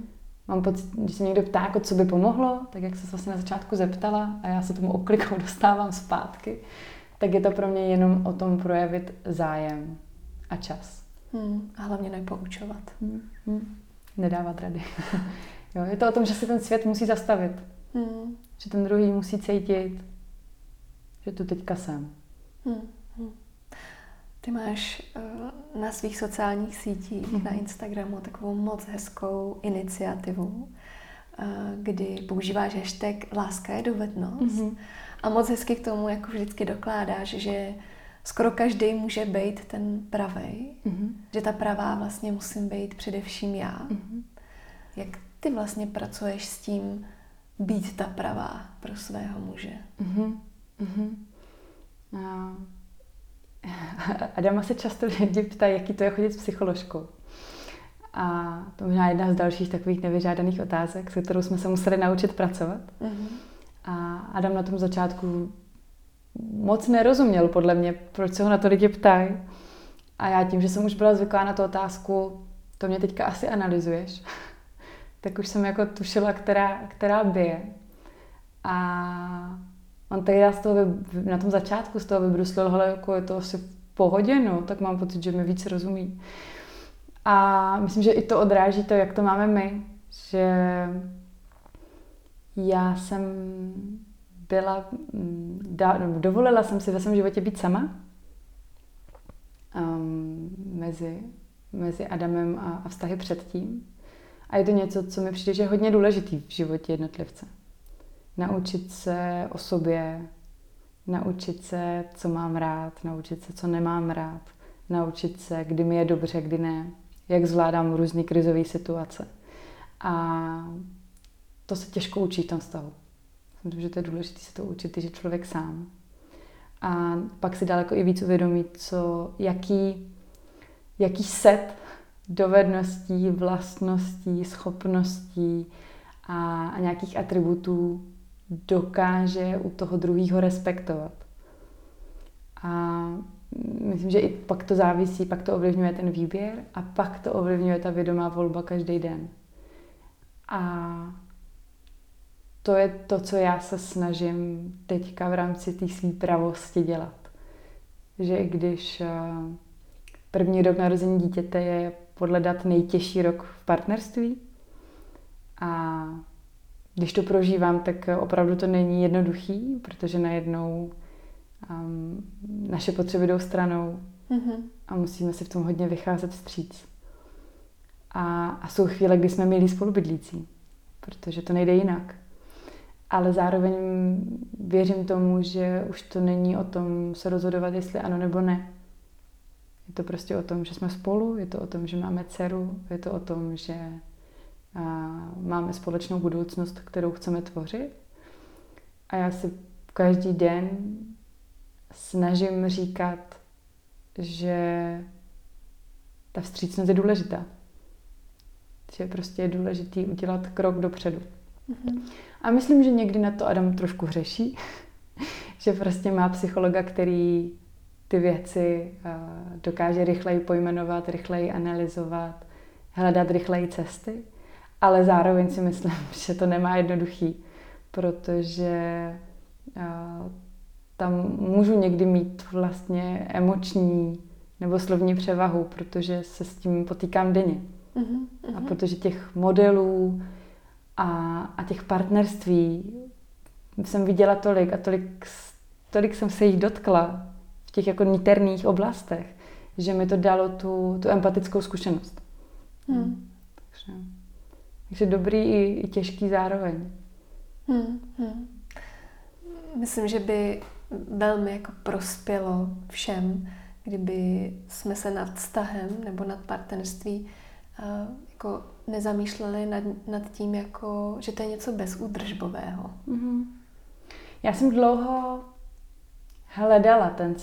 Mám pocit, když se někdo ptá, jako co by pomohlo, tak jak se vlastně na začátku zeptala a já se tomu oklikou dostávám zpátky, tak je to pro mě jenom o tom projevit zájem a čas. A hlavně nepoučovat. Nedávat rady. Jo, je to o tom, že si ten svět musí zastavit. Že ten druhý musí cítit, že tu teďka jsem. Ty máš na svých sociálních sítích, na Instagramu, takovou moc hezkou iniciativu, kdy používáš hashtag Láska je dovednost. A moc hezky k tomu jako vždycky dokládáš, že skoro každý může být ten pravej, že ta pravá vlastně musím být především já. Jak ty vlastně pracuješ s tím být ta pravá pro svého muže? Adama se často lidi ptá, jaký to je chodit s psycholožkou. A to možná jedna z dalších takových nevyžádaných otázek, se kterou jsme se museli naučit pracovat. A Adam na tom začátku moc nerozuměl, podle mě, proč se ho na to lidi ptají. A já tím, že jsem už byla zvyklá na tu otázku, to mě teďka asi analyzuješ, tak už jsem jako tušila, která bije. A on tehdy na tom začátku z toho vybruslil, hele, jako je to asi v pohodě, no, tak mám pocit, že mi víc rozumí. A myslím, že i to odráží to, jak to máme my, že já jsem byla, dovolila jsem si ve svém životě být sama mezi Adamem a vztahy předtím. A je to něco, co mi přijde, že je hodně důležitý v životě jednotlivce. Naučit se o sobě, naučit se, co mám rád, naučit se, co nemám rád, naučit se, kdy mi je dobře, kdy ne, jak zvládám různé krizové situace. A to se těžko učí v tom stavu. Myslím, že to je důležité se to učit, že člověk sám. A pak si daleko i víc uvědomí, jaký set dovedností, vlastností, schopností a nějakých atributů dokáže u toho druhého respektovat. A myslím, že i pak to závisí, pak to ovlivňuje ten výběr a pak to ovlivňuje ta vědomá volba každý den. A to je to, co já se snažím teďka v rámci té své pravosti dělat. Že i když první rok narození dítěte je podle dat nejtěžší rok v partnerství, a když to prožívám, tak opravdu to není jednoduchý, protože najednou naše potřeby jdou stranou a musíme si v tom hodně vycházet vstříc. A jsou chvíle, kdy jsme milí spolubydlící, protože to nejde jinak. Ale zároveň věřím tomu, že už to není o tom se rozhodovat, jestli ano nebo ne. Je to prostě o tom, že jsme spolu, je to o tom, že máme dceru, je to o tom, že máme společnou budoucnost, kterou chceme tvořit. A já si každý den snažím říkat, že ta vstřícnost je důležitá. Že prostě je důležitý udělat krok dopředu. A myslím, že někdy na to Adam trošku hřeší. Že prostě má psychologa, který ty věci dokáže rychleji pojmenovat, rychleji analyzovat, hledat rychleji cesty. Ale zároveň si myslím, že to nemá jednoduchý, protože tam můžu někdy mít vlastně emoční nebo slovní převahu, protože se s tím potýkám denně. A protože těch modelů a těch partnerství jsem viděla tolik a tolik jsem se jich dotkla v těch jako niterných oblastech, že mi to dalo tu empatickou zkušenost. Takže dobrý i těžký zároveň. Myslím, že by velmi jako prospělo všem, kdyby jsme se nad vztahem nebo nad partnerství jako nezamýšleli nad tím, jako, že to je něco bezúdržbového. Mm-hmm. Já jsem dlouho hledala ten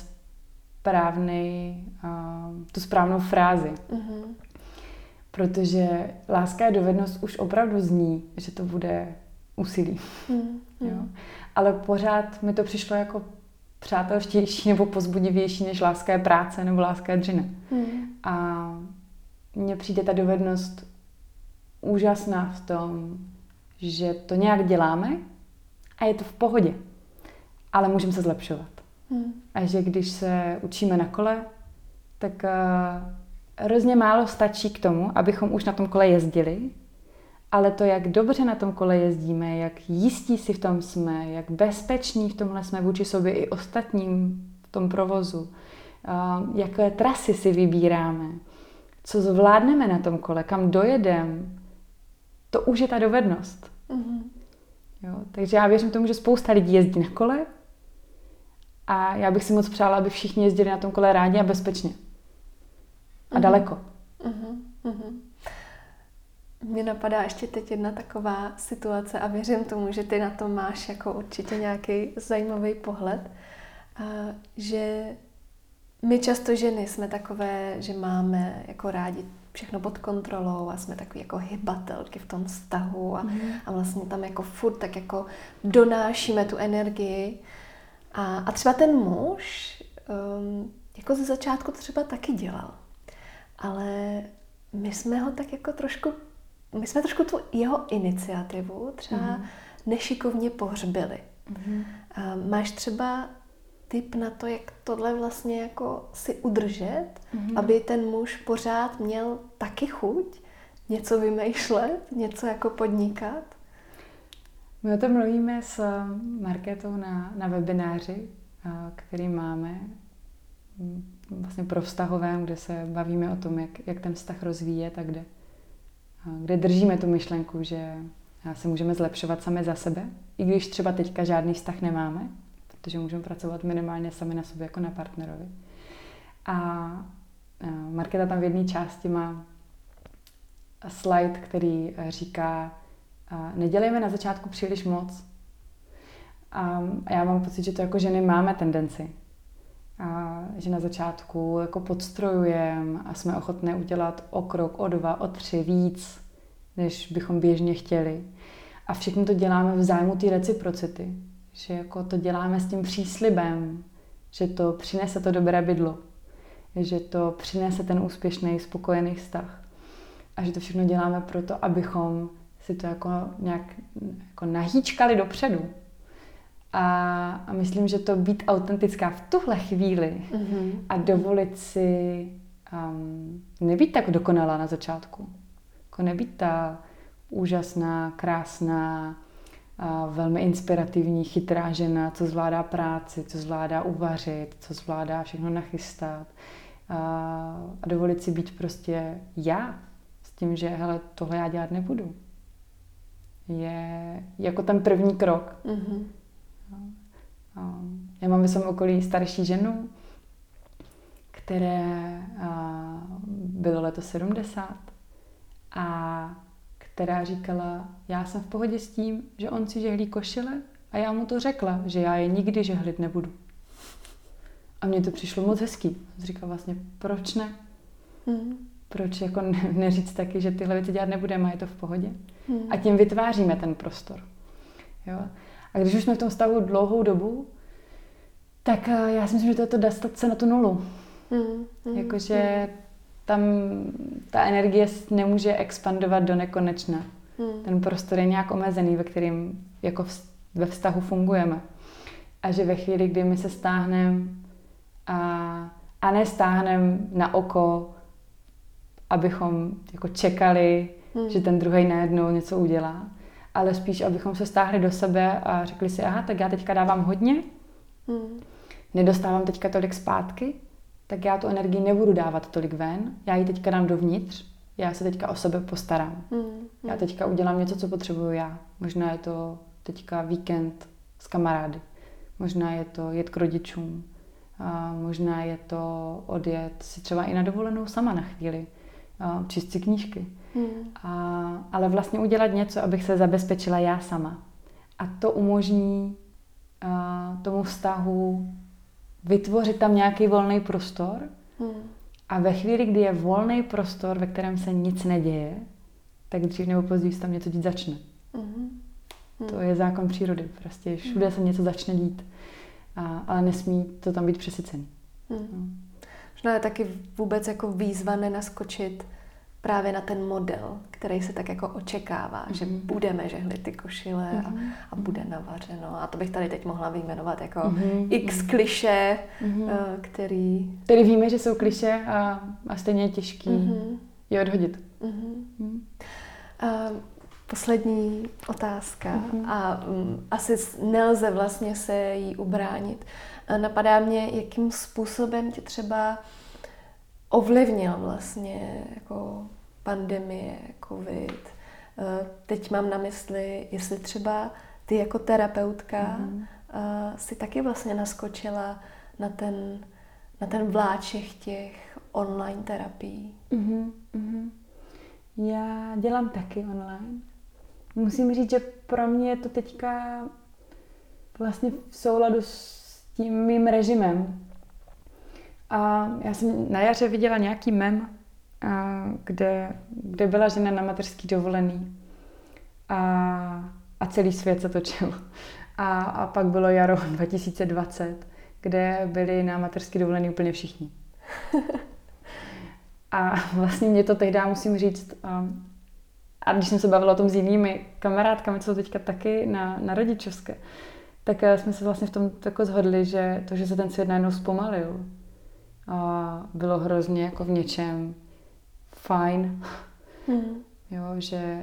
tu správnou frázi. Mm-hmm. Protože láska je dovednost už opravdu zní, že to bude úsilí. Jo? Ale pořád mi to přišlo jako přátelštější nebo pozbudivější, než láska je práce nebo láska je dřina. A mně přijde ta dovednost úžasná v tom, že to nějak děláme a je to v pohodě, ale můžeme se zlepšovat. A že když se učíme na kole, tak hrozně málo stačí k tomu, abychom už na tom kole jezdili, ale to, jak dobře na tom kole jezdíme, jak jistí si v tom jsme, jak bezpeční v tomhle jsme vůči sobě i ostatním v tom provozu, jaké trasy si vybíráme, co zvládneme na tom kole, kam dojedeme, to už je ta dovednost. Mm-hmm. Jo, takže já věřím tomu, že spousta lidí jezdí na kole a já bych si moc přála, aby všichni jezdili na tom kole rádi a bezpečně. A daleko. Mně napadá ještě teď jedna taková situace a věřím tomu, že ty na to máš jako určitě nějaký zajímavý pohled, že my často ženy jsme takové, že máme jako rádi všechno pod kontrolou a jsme takový jako hybatelky v tom vztahu a vlastně tam jako furt tak jako donášíme tu energii. A třeba ten muž jako ze začátku třeba taky dělal. Ale my jsme trošku tu jeho iniciativu třeba nešikovně pohřbili. Máš třeba tip na to, jak tohle vlastně jako si udržet, aby ten muž pořád měl taky chuť něco vymýšlet, něco jako podnikat? My o tom mluvíme s Markétou na webináři, který máme vlastně pro vztahovém, kde se bavíme o tom, jak ten vztah rozvíjet a kde držíme tu myšlenku, že se můžeme zlepšovat sami za sebe, i když třeba teďka žádný vztah nemáme, protože můžeme pracovat minimálně sami na sobě jako na partnerovi. A Markéta tam v jedné části má slide, který říká, nedělejme na začátku příliš moc. A já mám pocit, že to jako ženy máme tendenci. A že na začátku jako podstrojujeme a jsme ochotné udělat o krok, o dva, o tři víc, než bychom běžně chtěli. A všechno to děláme v zájmu té reciprocity. Že jako to děláme s tím příslibem, že to přinese to dobré bydlo, že to přinese ten úspěšný, spokojený vztah. A že to všechno děláme proto, abychom si to jako nějak jako nahýčkali dopředu. A myslím, že to být autentická v tuhle chvíli a dovolit si nebýt tak dokonalá na začátku. Jako nebýt ta úžasná, krásná, velmi inspirativní, chytrá žena, co zvládá práci, co zvládá uvařit, co zvládá všechno nachystat. A dovolit si být prostě já s tím, že hele, tohle já dělat nebudu. Je jako ten první krok. Já mám ve svém okolí starší ženu, které bylo letos 70 a která říkala, já jsem v pohodě s tím, že on si žehlí košile a já mu to řekla, že já je nikdy žehlit nebudu. A mně to přišlo moc hezký. Říkala vlastně, proč ne? Proč jako neříct taky, že tyhle věci dělat nebudeme a je to v pohodě? A tím vytváříme ten prostor. Jo? A když už jsme v tom stavu dlouhou dobu, tak já si myslím, že to je to dostat se na tu nulu. Jakože tam ta energie nemůže expandovat do nekonečna. Ten prostor je nějak omezený, ve kterým jako ve vztahu fungujeme. A že ve chvíli, kdy my se stáhneme a nestáhneme na oko, abychom jako čekali, že ten druhej najednou něco udělá, ale spíš, abychom se stáhli do sebe a řekli si, aha, tak já teďka dávám hodně, nedostávám teďka tolik zpátky, tak já tu energii nebudu dávat tolik ven, já ji teďka dám dovnitř, já se teďka o sebe postarám. Já teďka udělám něco, co potřebuju já. Možná je to teďka víkend s kamarády, možná je to jet k rodičům, a možná je to odjet si třeba i na dovolenou sama na chvíli. číst si knížky. Ale vlastně udělat něco, abych se zabezpečila já sama. A to umožní tomu vztahu vytvořit tam nějaký volný prostor. A ve chvíli, kdy je volný prostor, ve kterém se nic neděje, tak dřív nebo později tam něco dít začne. To je zákon přírody. Prostě všude se něco začne dít. Ale nesmí to tam být přesycený. Možná je taky vůbec jako výzva nenaskočit právě na ten model, který se tak jako očekává, že budeme žehlit ty košile a bude navařeno. A to bych tady teď mohla vyjmenovat jako x klišé, který... Tedy víme, že jsou klišé a stejně je těžký je odhodit. Poslední otázka a asi nelze vlastně se jí ubránit. Napadá mě, jakým způsobem tě třeba ovlivnil vlastně jako pandemie, covid. Teď mám na mysli, jestli třeba ty jako terapeutka si taky vlastně naskočila na ten vláček těch online terapií. Já dělám taky online. Musím říct, že pro mě je to teďka vlastně v souladu s tím mým režimem. A já jsem na jaře viděla nějaký mem, kde byla žena na mateřský dovolený a celý svět se točil. A pak bylo jaro 2020, kde byli na mateřský dovolený úplně všichni. A vlastně mě to tehdy, musím říct, a když jsem se bavila o tom s jinými kamarádkami, co jsou teďka taky na rodičovské, tak jsme se vlastně v tom jako shodli, že to, že se ten svět najednou zpomalil, bylo hrozně jako v něčem fajn. Jo, že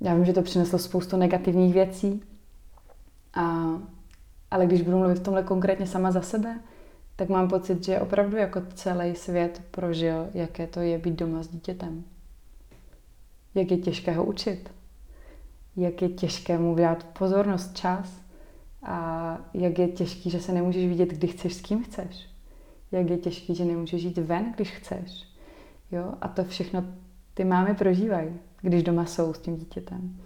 já vím, že to přineslo spoustu negativních věcí, ale když budu mluvit v tomhle konkrétně sama za sebe, tak mám pocit, že opravdu jako celý svět prožil, jaké to je být doma s dítětem. Jak je těžké ho učit. Jak je těžké mu dát pozornost, čas. A jak je těžké, že se nemůžeš vidět, kdy chceš, s kým chceš. Jak je těžké, že nemůžeš jít ven, když chceš. Jo? A to všechno ty mámy prožívají, když doma jsou s tím dítětem.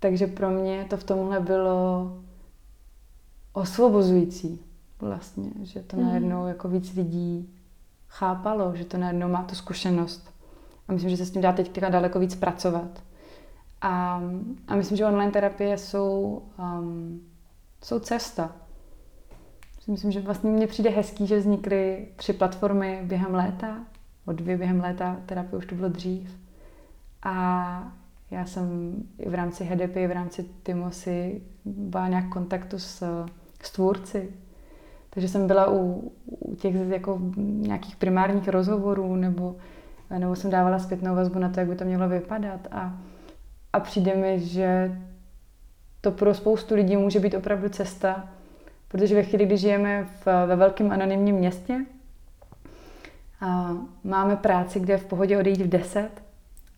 Takže pro mě to v tomhle bylo osvobozující. Vlastně, že to najednou jako víc lidí chápalo, že to najednou má tu zkušenost. A myslím, že se s tím dá teď daleko víc pracovat. A myslím, že online terapie jsou cesta. Myslím, že vlastně mně přijde hezký, že vznikly 3 platformy během léta. O 2 během léta, terapie už to bylo dřív. A já jsem i v rámci HDP, i v rámci Timo si byla nějak v kontaktu s tvůrci. Takže jsem byla u těch jako nějakých primárních rozhovorů nebo jsem dávala zpětnou vazbu na to, jak by to mělo vypadat. A přijde mi, že to pro spoustu lidí může být opravdu cesta, protože ve chvíli, kdy žijeme ve velkém anonymním městě a máme práci, kde je v pohodě odejít v 10,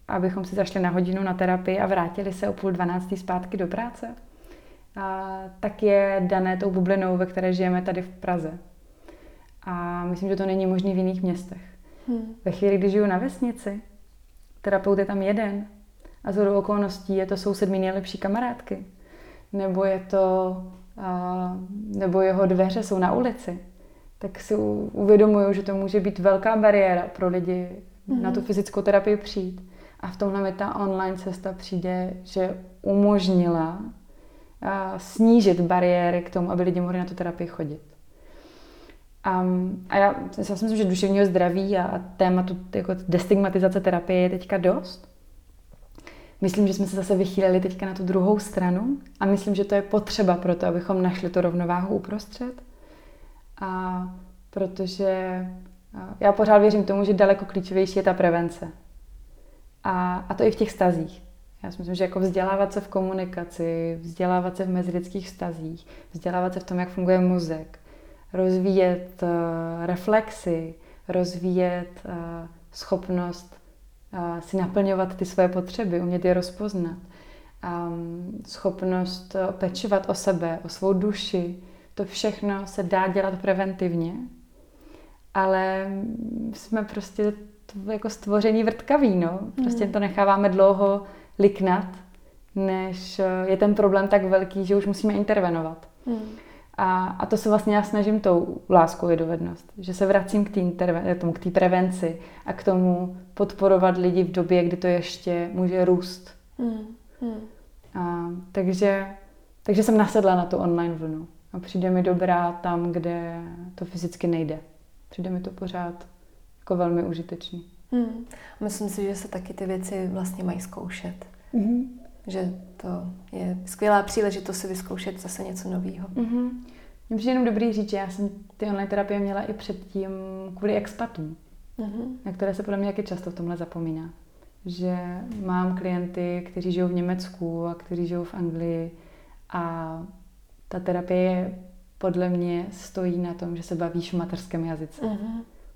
abychom si zašli na hodinu na terapii a vrátili se o 11:30 zpátky do práce, tak je dané tou bublinou, ve které žijeme tady v Praze. A myslím, že to není možné v jiných městech. Ve chvíli, kdy žiju na vesnici, terapeut je tam jeden a shodou okolností je to soused mý nejlepší kamarádky. Nebo je to, nebo jeho dveře jsou na ulici. Tak si uvědomuju, že to může být velká bariéra pro lidi na tu fyzickou terapii přijít. A v tomhle mi ta online cesta přijde, že umožnila snížit bariéry k tomu, aby lidi mohli na tu terapii chodit. A já si myslím, že duševního zdraví a tématu jako destigmatizace terapie je teďka dost. Myslím, že jsme se zase vychýlili teďka na tu druhou stranu a myslím, že to je potřeba pro to, abychom našli tu rovnováhu uprostřed. A protože já pořád věřím tomu, že daleko klíčovější je ta prevence. A to i v těch stazích. Já si myslím, že jako vzdělávat se v komunikaci, vzdělávat se v mezilidských vztazích, vzdělávat se v tom, jak funguje mozek, rozvíjet reflexy, rozvíjet schopnost si naplňovat ty své potřeby, umět je rozpoznat, schopnost pečovat o sebe, o svou duši. To všechno se dá dělat preventivně, ale jsme prostě to jako stvoření vrtkavý, no. Prostě to necháváme dlouho liknat, než je ten problém tak velký, že už musíme intervenovat. A to se vlastně já snažím tou láskou je dovednost, že se vracím k té prevenci a k tomu podporovat lidi v době, kdy to ještě může růst. Takže jsem nasedla na tu online vlnu a přijde mi dobrá tam, kde to fyzicky nejde. Přijde mi to pořád jako velmi užitečný. Myslím si, že se taky ty věci vlastně mají zkoušet. Že to je skvělá příležitost si vyzkoušet zase něco nového. Mně přijde jenom dobrý říct, že já jsem ty online terapie měla i předtím kvůli expatům, na které se podle mě taky často v tomhle zapomíná. Že mám klienty, kteří žijou v Německu a kteří žijou v Anglii a ta terapie podle mě stojí na tom, že se bavíš v mateřském jazyce.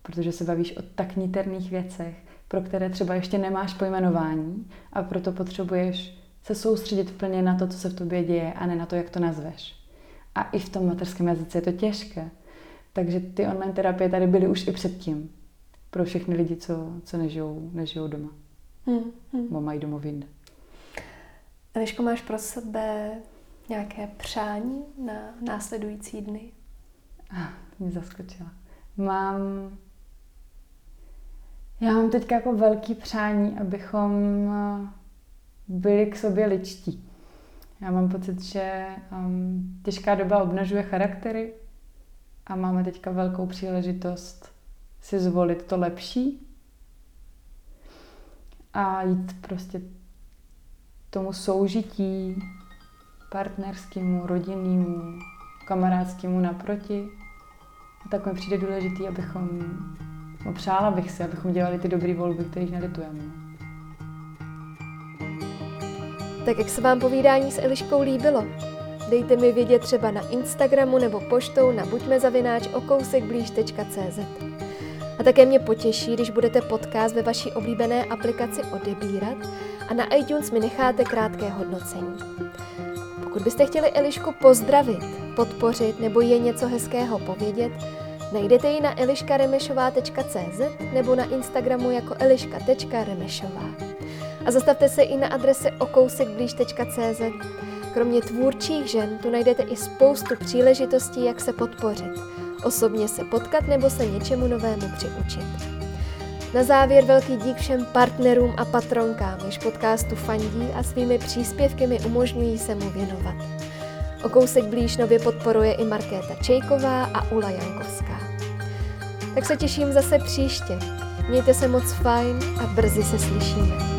Protože se bavíš o tak niterných věcech, pro které třeba ještě nemáš pojmenování a proto potřebuješ se soustředit plně na to, co se v tobě děje a ne na to, jak to nazveš. A i v tom mateřském jazyce je to těžké. Takže ty online terapie tady byly už i předtím. Pro všechny lidi, co nežijou doma. Bo mají domovinu. Eliško, máš pro sebe nějaké přání na následující dny? Mě zaskočila. Já mám teďka jako velký přání, abychom byli k sobě ličtí. Já mám pocit, že těžká doba obnažuje charaktery a máme teďka velkou příležitost si zvolit to lepší a jít prostě tomu soužití partnerskému, rodinnému, kamarádskému naproti. A tak mi přijde důležitý, přála bych si, abychom dělali ty dobré volby, kterých nelitujeme. Tak jak se vám povídání s Eliškou líbilo? Dejte mi vědět třeba na Instagramu nebo poštou na buďme@okousekblíž.cz. A také mě potěší, když budete podcast ve vaší oblíbené aplikaci odebírat a na iTunes mi necháte krátké hodnocení. Pokud byste chtěli Elišku pozdravit, podpořit nebo jí něco hezkého povědět, najdete ji na eliškaremešová.cz nebo na Instagramu jako eliška.remešová. A zastavte se i na adrese okousekblíž.cz. Kromě tvůrčích žen tu najdete i spoustu příležitostí, jak se podpořit, osobně se potkat nebo se něčemu novému přiučit. Na závěr velký dík všem partnerům a patronkám, jež podcastu fandí a svými příspěvky mi umožňují se mu věnovat. O kousek blíž nově podporuje i Markéta Čejková a Ula Jankovská. Tak se těším zase příště. Mějte se moc fajn a brzy se slyšíme.